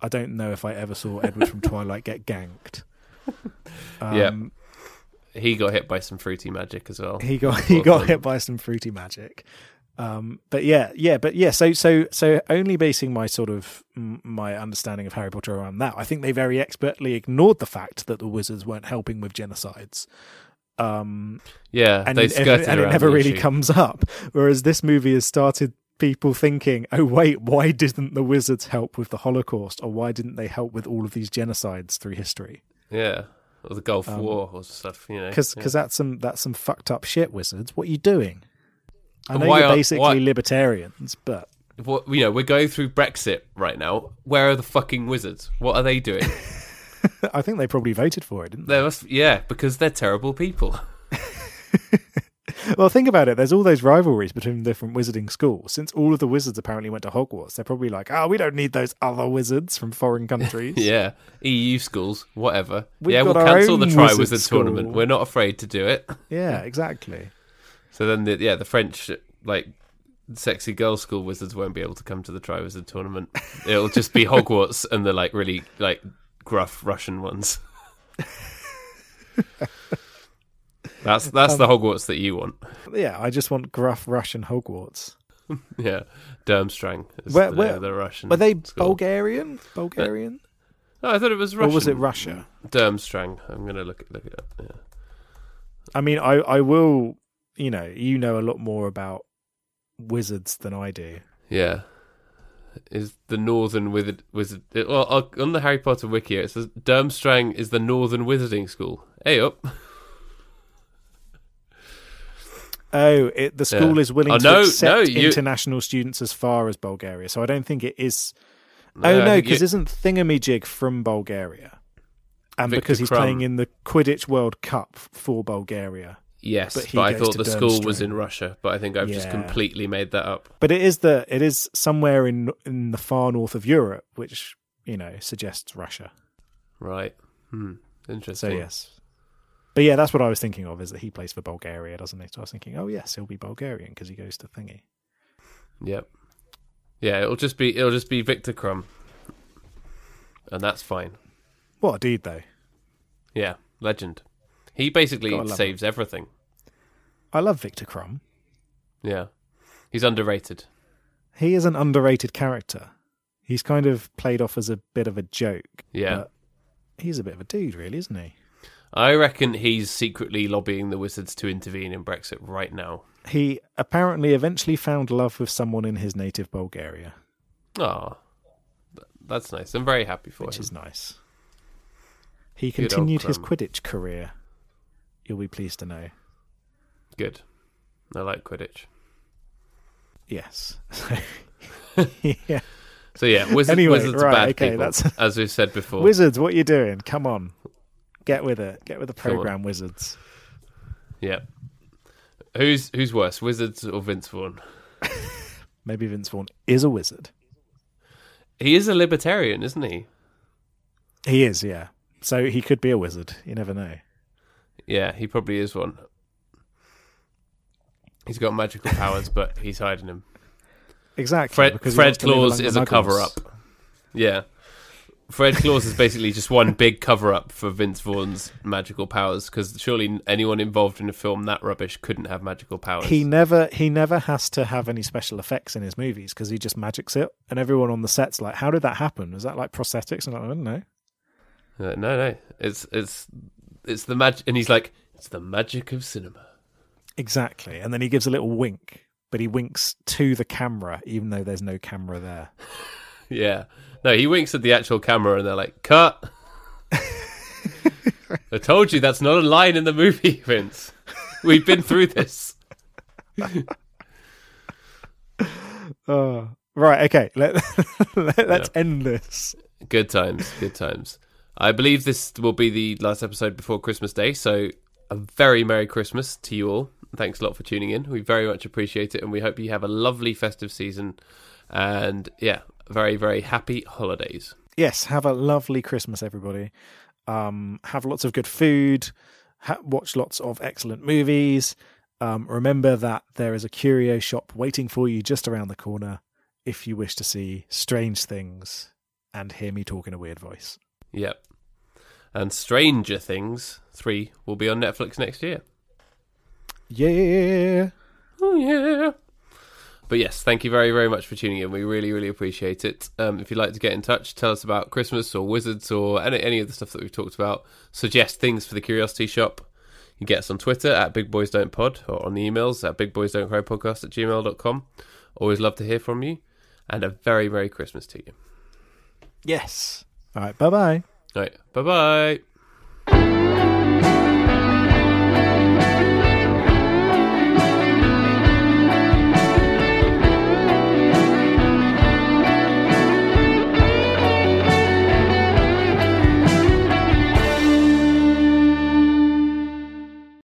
I don't know if I ever saw Edward from Twilight get ganked. Um, yeah, he got hit by some fruity magic as well. He got he got hit by some fruity magic. Um, but yeah, yeah, but yeah. So so so only basing my sort of my understanding of Harry Potter around that, I think they very expertly ignored the fact that the wizards weren't helping with genocides. Um, yeah, and they it, skirted and it never really issue. comes up. Whereas this movie has started. People thinking, oh wait, why didn't the wizards help with the Holocaust, or why didn't they help with all of these genocides through history? Yeah, or the Gulf um, War or stuff, you know. Because yeah. that's some that's some fucked up shit, wizards. What are you doing? I know why you're basically are, why, libertarians, but what, you know, we're going through Brexit right now. Where are the fucking wizards? What are they doing? I think they probably voted for it, didn't they? they must, yeah, because they're terrible people. Well, think about it. There's all those rivalries between different wizarding schools. Since all of the wizards apparently went to Hogwarts, they're probably like, oh, we don't need those other wizards from foreign countries. Yeah, E U schools, whatever. We've yeah, we'll cancel the Triwizard Tournament. We're not afraid to do it. Yeah, exactly. So then, the, yeah, the French, like, sexy girl school wizards won't be able to come to the Triwizard Tournament. It'll just be Hogwarts and the, like, really, like, gruff Russian ones. That's that's um, the Hogwarts that you want. Yeah, I just want gruff Russian Hogwarts. Yeah, Durmstrang is where, the, where, the Russian. Were they school. Bulgarian? Bulgarian? No, I thought it was Russian. Or was it Russia? Durmstrang. I'm going to look, look it up. Yeah. I mean, I, I will, you know, you know a lot more about wizards than I do. Yeah. is the northern wizard. wizard well, I'll, on the Harry Potter wiki, it says Durmstrang is the northern wizarding school. Hey up. Oh, it, the school yeah. is willing oh, to no, accept no, you... international students as far as Bulgaria. So I don't think it is. No, oh, no, because you... isn't Thingamajig from Bulgaria? And Victor because he's Krum. playing in the Quidditch World Cup for Bulgaria. Yes, but, but I thought the Durmstrang. school was in Russia, but I think I've yeah. just completely made that up. But it is the it is somewhere in in the far north of Europe, which, you know, suggests Russia. Right. Hmm. Interesting. So, yes. But yeah, that's what I was thinking of, is that he plays for Bulgaria, doesn't he? So I was thinking, oh yes, he'll be Bulgarian because he goes to Thingy. Yep. Yeah, it'll just be it'll just be Victor Krum, and that's fine. What a dude, though. Yeah, legend. He basically saves him. everything. I love Victor Krum. Yeah. He's underrated. He is an underrated character. He's kind of played off as a bit of a joke. Yeah. But he's a bit of a dude, really, isn't he? I reckon he's secretly lobbying the wizards to intervene in Brexit right now. He apparently eventually found love with someone in his native Bulgaria. Oh, that's nice. I'm very happy for Which him. Which is nice. He continued his Quidditch career. You'll be pleased to know. Good. I like Quidditch. Yes. yeah. So yeah, wizard, anyway, wizards right, are bad okay, people, that's... as we've said before. Wizards, what are you doing? Come on. Get with it. Get with the program, wizards. Yeah. Who's who's worse, wizards or Vince Vaughn? Maybe Vince Vaughn is a wizard. He is a libertarian, isn't he? He is, yeah. So he could be a wizard. You never know. Yeah, he probably is one. He's got magical powers, but he's hiding them. Exactly. Fred, Fred Claus is a cover-up. Yeah. Fred Claus is basically just one big cover-up for Vince Vaughn's magical powers, because surely anyone involved in a film that rubbish couldn't have magical powers. He never he never has to have any special effects in his movies, because he just magics it, and everyone on the set's like, how did that happen? Was that like prosthetics? And I'm like, I don't know. Uh, no, no. It's... it's It's the magic, and he's like, it's the magic of cinema. Exactly. And then he gives a little wink, but he winks to the camera, even though there's no camera there. yeah. No, he winks at the actual camera, and they're like, cut. I told you that's not a line in the movie, Vince. We've been through this. oh, right. Okay. Let, let, let's yeah. end this. Good times. Good times. I believe this will be the last episode before Christmas Day, so a very Merry Christmas to you all. Thanks a lot for tuning in. We very much appreciate it, and we hope you have a lovely festive season. And, yeah, very, very happy holidays. Yes, have a lovely Christmas, everybody. Um, have lots of good food. Ha- watch lots of excellent movies. Um, remember that there is a curio shop waiting for you just around the corner if you wish to see strange things and hear me talk in a weird voice. Yep. And Stranger Things three will be on Netflix next year. Yeah. Oh, yeah. But yes, thank you very, very much for tuning in. We really, really appreciate it. Um, if you'd like to get in touch, tell us about Christmas or wizards or any, any of the stuff that we've talked about, suggest things for the Curiosity Shop, you can get us on Twitter at Big Boys Don't Pod or on the emails at big boys don't cry podcast at gmail dot com. Always love to hear from you. And a very Merry Christmas to you. Yes. All right, bye-bye. All right, bye-bye.